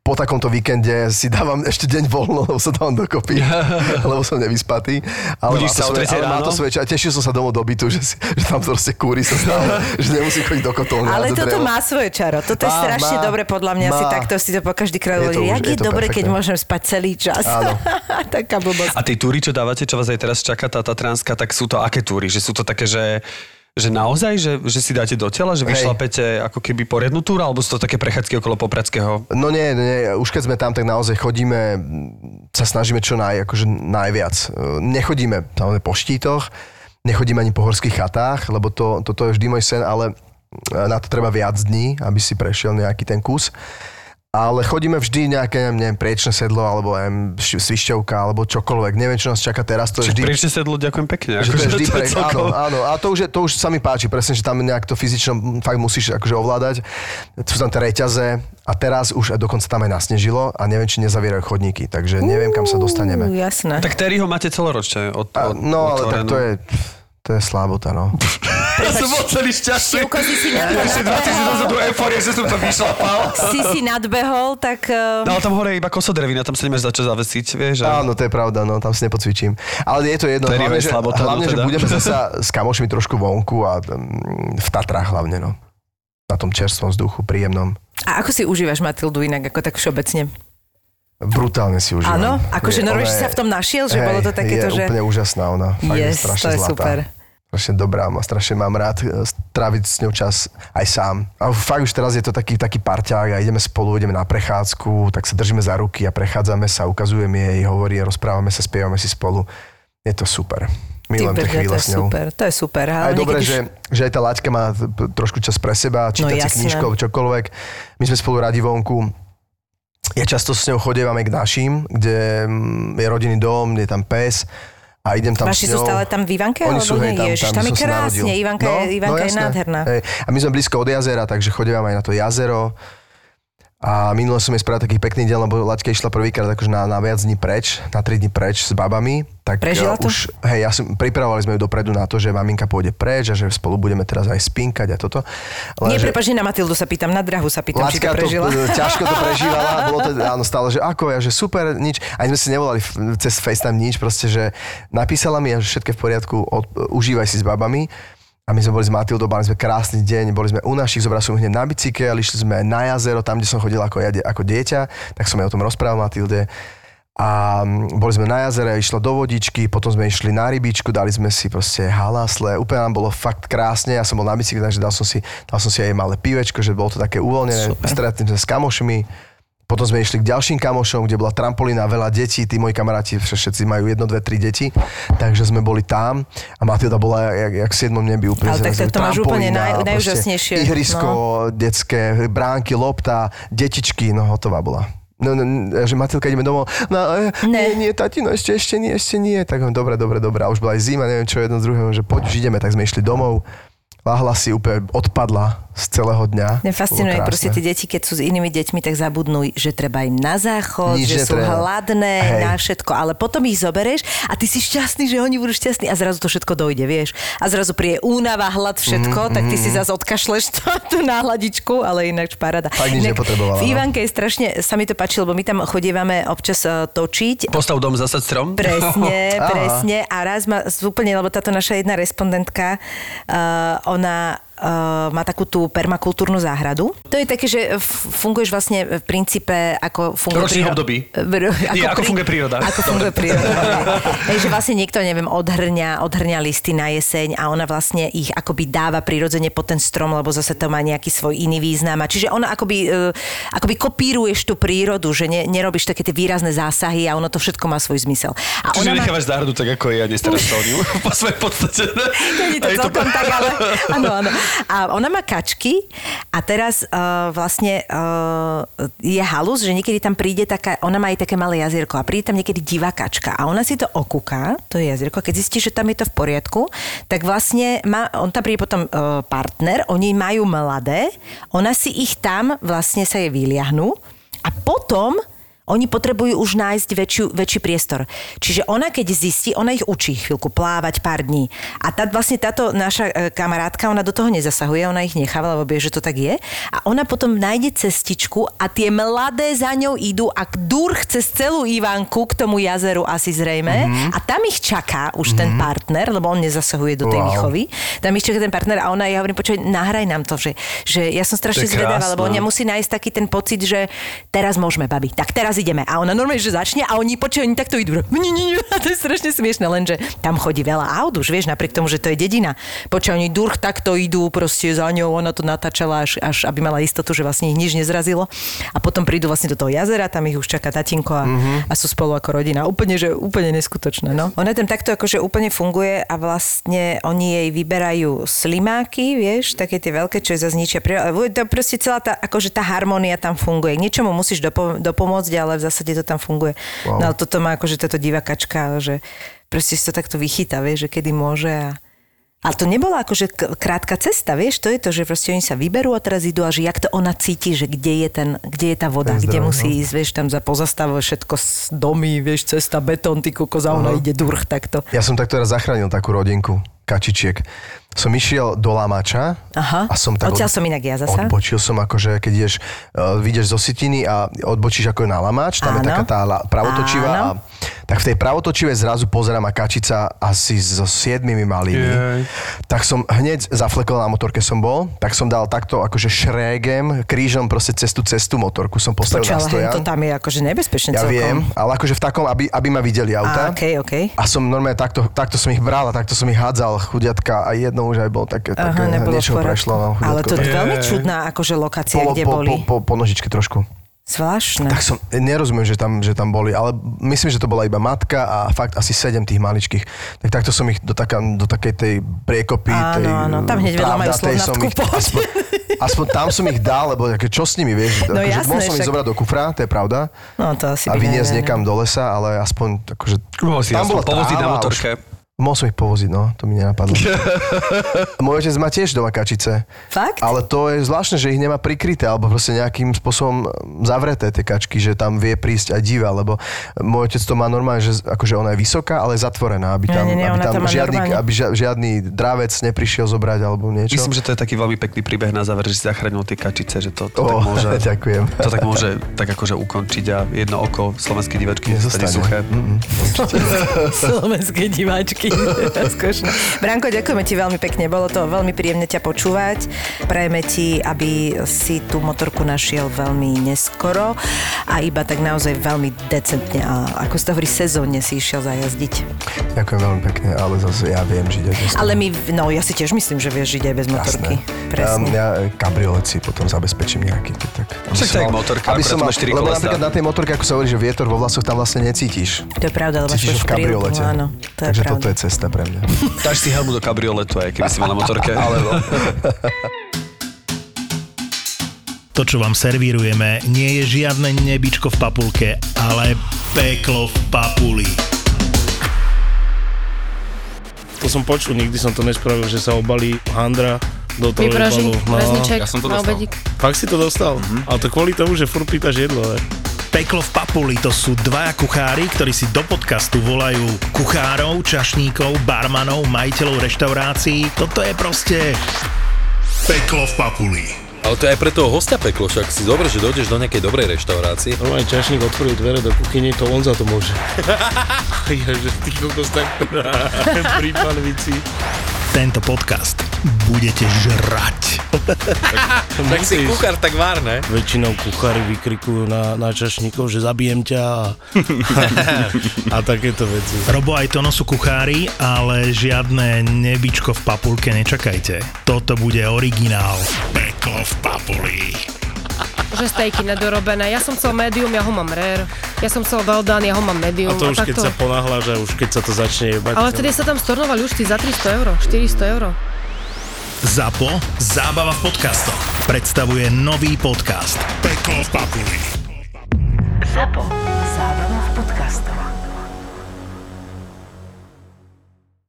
po takomto víkende si dávam ešte deň voľno, lebo sa dávam dokopy, lebo som nevyspatý. Ale mám to svoje čas. Tešil som sa domov do bytu, že tam proste kúri sa stále, že nemusím chodiť do kotolňa. Ale toto má svoje čaro. Toto je strašne dobre, podľa mňa si takto si to po každý krát hovorí. Jak je dobre, keď môžem spať celý čas. Áno. Taká blbosť. A tie túry, čo dávate, čo vás aj teraz čaká tá tatránska, tak sú to aké túry? Že sú to také, že naozaj, že si dáte do tela, že vyšlapete ako keby poriadnu túru, alebo sú to také prechádzky okolo Popradského? No nie, už keď sme tam, tak naozaj chodíme, sa snažíme akože najviac. Nechodíme tam po štítoch, nechodíme ani po horských chatách, lebo toto je vždy môj sen, ale na to treba viac dní, aby si prešiel nejaký ten kus. Ale chodíme vždy nejaké, neviem, Priečne sedlo, alebo Svišťovka, alebo čokoľvek. Neviem, čo nás čaká teraz. To je vždy... Priečne sedlo, ďakujem pekne. Akože to je áno. A to už sa mi páči, presne, že tam nejak to fyzično fakt musíš akože ovládať. Sú tam tie reťaze a teraz už dokonca tam aj nasnežilo a neviem, či nezavierajú chodníky. Takže neviem, kam sa dostaneme. Jasné. Tak Terryho máte celoročne od no, ale otvorenú. Tak to je slabota, no. Ja som bol celý šťastný. Šivko, si ešte 20 dozadu euforie, že som to vyšlapal. Si si nadbehol, tak... No, tam hore je iba kosodrevina, tam sa nemáš za čo zavesiť, vieš. Áno, to je pravda, no, tam si nepocvičím. Ale je to jedno, hlavne, že budeme zasa s kamošmi trošku vonku a v Tatrách hlavne, no. Na tom čerstvom vzduchu, príjemnom. A ako si užívaš Matildu inak, ako tak všeobecne? Brutálne si užívam. Áno, akože Norvež sa v tom našiel, že bolo to takéto, že... Je úplne úžasná ona, fakt je strašne zlatá. Strašne dobrá, strašne mám rád tráviť s ňou čas aj sám. A fakt už teraz je to taký parťák a ideme spolu, ideme na prechádzku, tak sa držíme za ruky a prechádzame sa, ukazujem jej, hovorí, rozprávame sa, spievame si spolu. Je to super. Milujem tie chvíle s ňou. To je super. Ale aj dobre, že aj tá Laďka má trošku čas pre seba, čítať si knižkov, čokoľvek. My sme spolu radi vonku. Ja často s ňou chodievam aj k našim, kde je rodinný dom, je tam pes. A idem tam Vaši sú stále tam v Ivanke? Oni sú, hej, tam je krásne, Ivanka je nádherná. Hej. A my sme blízko od jazera, takže chodím aj na to jazero. A minule som jej spravil taký pekný deň, lebo Laďka išla prvýkrát akože na viac dní preč, na 3 dní preč s babami. Tak prežila to? Už, hej, pripravovali sme ju dopredu na to, že maminka pôjde preč a že spolu budeme teraz aj spinkať a toto. Prepáč, na Matildu sa pýtam, na Drahu sa pýtam, či to prežila. Laďka ťažko to prežívala, bolo to áno, stále, že ako ja, že super, nič. Ani sme si nevolali cez FaceTime nič, proste, že napísala mi, že všetko je v poriadku, užívaj si s babami. A my sme boli s Matildou, mali sme krásny deň, boli sme u našich, zobrali som hneď na bicykel, išli sme na jazero, tam, kde som chodil ako dieťa, tak som ja o tom rozprával Matilde. A boli sme na jazere, išlo do vodičky, potom sme išli na rybičku, dali sme si proste halasle, úplne nám bolo fakt krásne, ja som bol na bicykli, takže dal som si aj malé pivečko, že bolo to také uvoľnené, stretneme sa s kamošmi. Potom sme išli k ďalším kamošom, kde bola trampolína, veľa detí, tí moji kamaráti všetci majú 1, 2, 3 deti, takže sme boli tam a Matilda bola jak v 7. nebi úplne. Ale tak to máš úplne najúžasnejšie. Ihrisko, no. Detské, bránky, lopta, detičky, no hotová bola. No, že Matilka, ideme domov, nie, tatino, ešte nie, tak dobre, už bola aj zima, neviem čo jedno z druhého, že poď, už ideme, tak sme išli domov. Láhla si, úplne odpadla z celého dňa. Mňa fascinuje proste tie deti, keď sú s inými deťmi, tak zabudnú, že treba im na záchod, že sú hladné, na všetko, ale potom ich zoberieš a ty si šťastný, že oni budú šťastní a zrazu to všetko dojde, vieš. A zrazu príde únava, hlad, všetko, tak ty si zase odkašleš tú náhladičku, ale ináč paráda. Tak nič nepotrebovala. V Ivanke je strašne, sa mi to páčilo, lebo my tam chodievame občas točiť. Postav dom, zasad strom. Presne. A raz ma úplne, lebo táto naša jedna respondentka, ona má takú tú permakultúrnu záhradu. To je také, že funguješ vlastne v princípe ako funguje príroda. Období. Ako funguje príroda. Ako funguje príroda. Takže vlastne niekto, neviem, odhrňa listy na jeseň a ona vlastne ich akoby dáva prirodzene pod ten strom, lebo zase to má nejaký svoj iný význam. A čiže ona akoby kopíruješ tú prírodu, že nerobíš také tie výrazné zásahy a ono to všetko má svoj zmysel. A čiže nechávaš záhradu tak, ako je, a nestaráš sa o ňu po svojej podstate. To je to celkom tak, ale áno. A ona má kačky a teraz je halus, že niekedy tam príde taká, ona má aj také malé jazierko a príde tam niekedy divá kačka a ona si to okúka, to je jazierko, keď zistí, že tam je to v poriadku, tak vlastne má, on tam príde potom partner, oni majú mladé, ona si ich tam vlastne sa je vyliahnú a potom oni potrebujú už nájsť väčší priestor. Čiže ona keď zistí, ona ich učí chvíľku plávať pár dní. A vlastne táto naša kamarátka, ona do toho nezasahuje, ona ich necháva, lebo vie, že to tak je. A ona potom nájde cestičku a tie mladé za ňou idú a durch cez celú Ivanku k tomu jazeru asi zrejme. Mm-hmm. A tam ich čaká už ten partner, lebo on nezasahuje do tej výchovy. Tam ich čaká ten partner a ona jej hovorí, počuj, nahraj nám to, že ja som strašne zvedavá, lebo ona musí nájsť taký ten pocit, že teraz môžeme, babi. Tak teraz ideme. A ona normálne, že začne a oni počujú, oni takto idú. To je strašne smiešné, lenže tam chodí veľa aut už, vieš, napriek tomu, že to je dedina. Počujú, oni durch takto idú proste za ňou, ona to natáčala až aby mala istotu, že vlastne ich nič nezrazilo. A potom prídu vlastne do toho jazera, tam ich už čaká tatinko a sú spolu ako rodina. Úplne neskutočné, no. Ona tam takto akože úplne funguje a vlastne oni jej vyberajú slimáky, vieš, také tie veľké, čo sa zničia. Proste celá tá, akože tá harmónia tam funguje. K niečomu musíš dopomôcť, ale v zásade to tam funguje. Wow. No ale toto má akože táto divakačka, že proste si to takto vychytá, vieš, že kedy môže a... Ale to nebola akože krátka cesta, vieš, to je to, že proste oni sa vyberú a teraz idú a že jak to ona cíti, že kde je tá voda, kde musí ísť, vieš, tam za pozastavuje všetko domy, vieš, cesta, betón, ty kokos, a ona ide durch takto. Ja som takto raz zachránil takú rodinku kačičiek. Som išiel do Lamača a som tak... Odtiaľ som inak ja zasa. Odbočil som akože, keď ideš, vyjdeš z Ositiny a odbočíš ako na Lamač, tam je taká tá pravotočivá. A, tak v tej pravotočivej zrazu pozerá ma kačica asi so 7 malými. Jej. Tak som hneď zaflekol, na motorke som bol, tak som dal takto akože šrégem, krížom proste cestu motorku som postavil na stojan. To tam je akože nebezpečné celkom. Ja viem, ale akože v takom, aby ma videli auta. Okay. A som normálne takto som ich bral a takto som ich hádzal chudiatka a jedno už aj bolo také niečo prešlo. Ale to je veľmi čudná akože lokácia, kde boli. Po nožičke trošku. Zvláštne. Tak som, nerozumiem, že tam boli, ale myslím, že to bola iba matka a fakt asi 7 tých maličkých. Tak takto som ich do takej tej priekopy, áno, tam hneď veľa majú slovnatku pohľadne. Aspoň tam som ich dal, lebo čo s nimi, vieš? No jasné. Mohol som ich zobrať do kufra, to je pravda. No to asi by neviem. A vyniesť niekam do lesa, ale aspoň akože... Tam bola tráva už. Mohol som ich povoziť, no, to mi nenapadlo. Môj otec má tiež doma kačice. Fakt? Ale to je zvláštne, že ich nemá prikryté, alebo proste nejakým spôsobom zavreté tie kačky, že tam vie prísť aj divá, lebo môj otec to má normálne, že akože ona je vysoká, ale zatvorená, aby tam žiadny dravec neprišiel zobrať alebo niečo. Myslím, že to je taký veľmi pekný príbeh na záver, že si zachránil tie kačice, že to tak môže. Ďakujem. To tak môže tak akože ukončiť a jedno oko slovenskej diváčky zostane suché. Slovenské diváčky. Branko, ďakujeme ti veľmi pekne. Bolo to veľmi príjemné ťa počúvať. Prajeme ti, aby si tú motorku našiel veľmi neskoro a iba tak naozaj veľmi decentne a ako sa to hovorí, sezónne si išiel zajazdiť. Ďakujem veľmi pekne, ale zase ja viem žiť aj bez motorky. Ale ja si tiež myslím, že vieš žiť aj bez motorky. Presne. Ja kabriolet si potom zabezpečím nejaký. Však tak motorka, preto má 4 kolesa. Lebo napríklad na tej motorke, ako sa hovorí, že vietor vo vlasoch tam vlastne necítiš. To je pravda, lebo cítiš v kabriolete. Áno, to je pravda. Cesta pre mňa. Dáš si helmu do kabrioletu, aj keby si mal na motorke. To, čo vám servírujeme, nie je žiadne nebičko v papulke, ale peklo v papuli. To som počul, nikdy som to nespravil, že sa obalí handra do toho jebalu. Väzniček, na obedík. Fakt si to dostal? Mm-hmm. Ale to kvôli tomu, že furt pýtaš jedlo, ne? Peklo v papuli, to sú dvaja kuchári, ktorí si do podcastu volajú kuchárov, čašníkov, barmanov, majiteľov reštaurácií. Toto je proste Peklo v papuli. Ale to je aj pre toho hostia peklo, však si dobre, že dojdeš do nejakej dobrej reštaurácie. No aj čašník otvoril dvere do kuchyne, to on za to môže. Jaže, ty kokos tak pri panvici. Tento podcast budete žrať. Tak si kuchár tak vár, ne? Väčšinou kuchári vykrikujú na čašníkov, že zabijem ťa a takéto veci. Robo aj Tono sú kuchári, ale žiadne nebičko v papulke nečakajte. Toto bude originál. Peklo v papuli. Že stejky nedorobené. Ja som chcel medium, ja ho mám rare. Ja som chcel well done, ja ho mám medium. A to už keď sa ponáhľa, že už keď sa to začne jebať. Ale vtedy sa tam stornovali už tí za 300 €, 400 €. ZAPO Zábava v podcastoch predstavuje nový podcast Peklo v papuli. ZAPO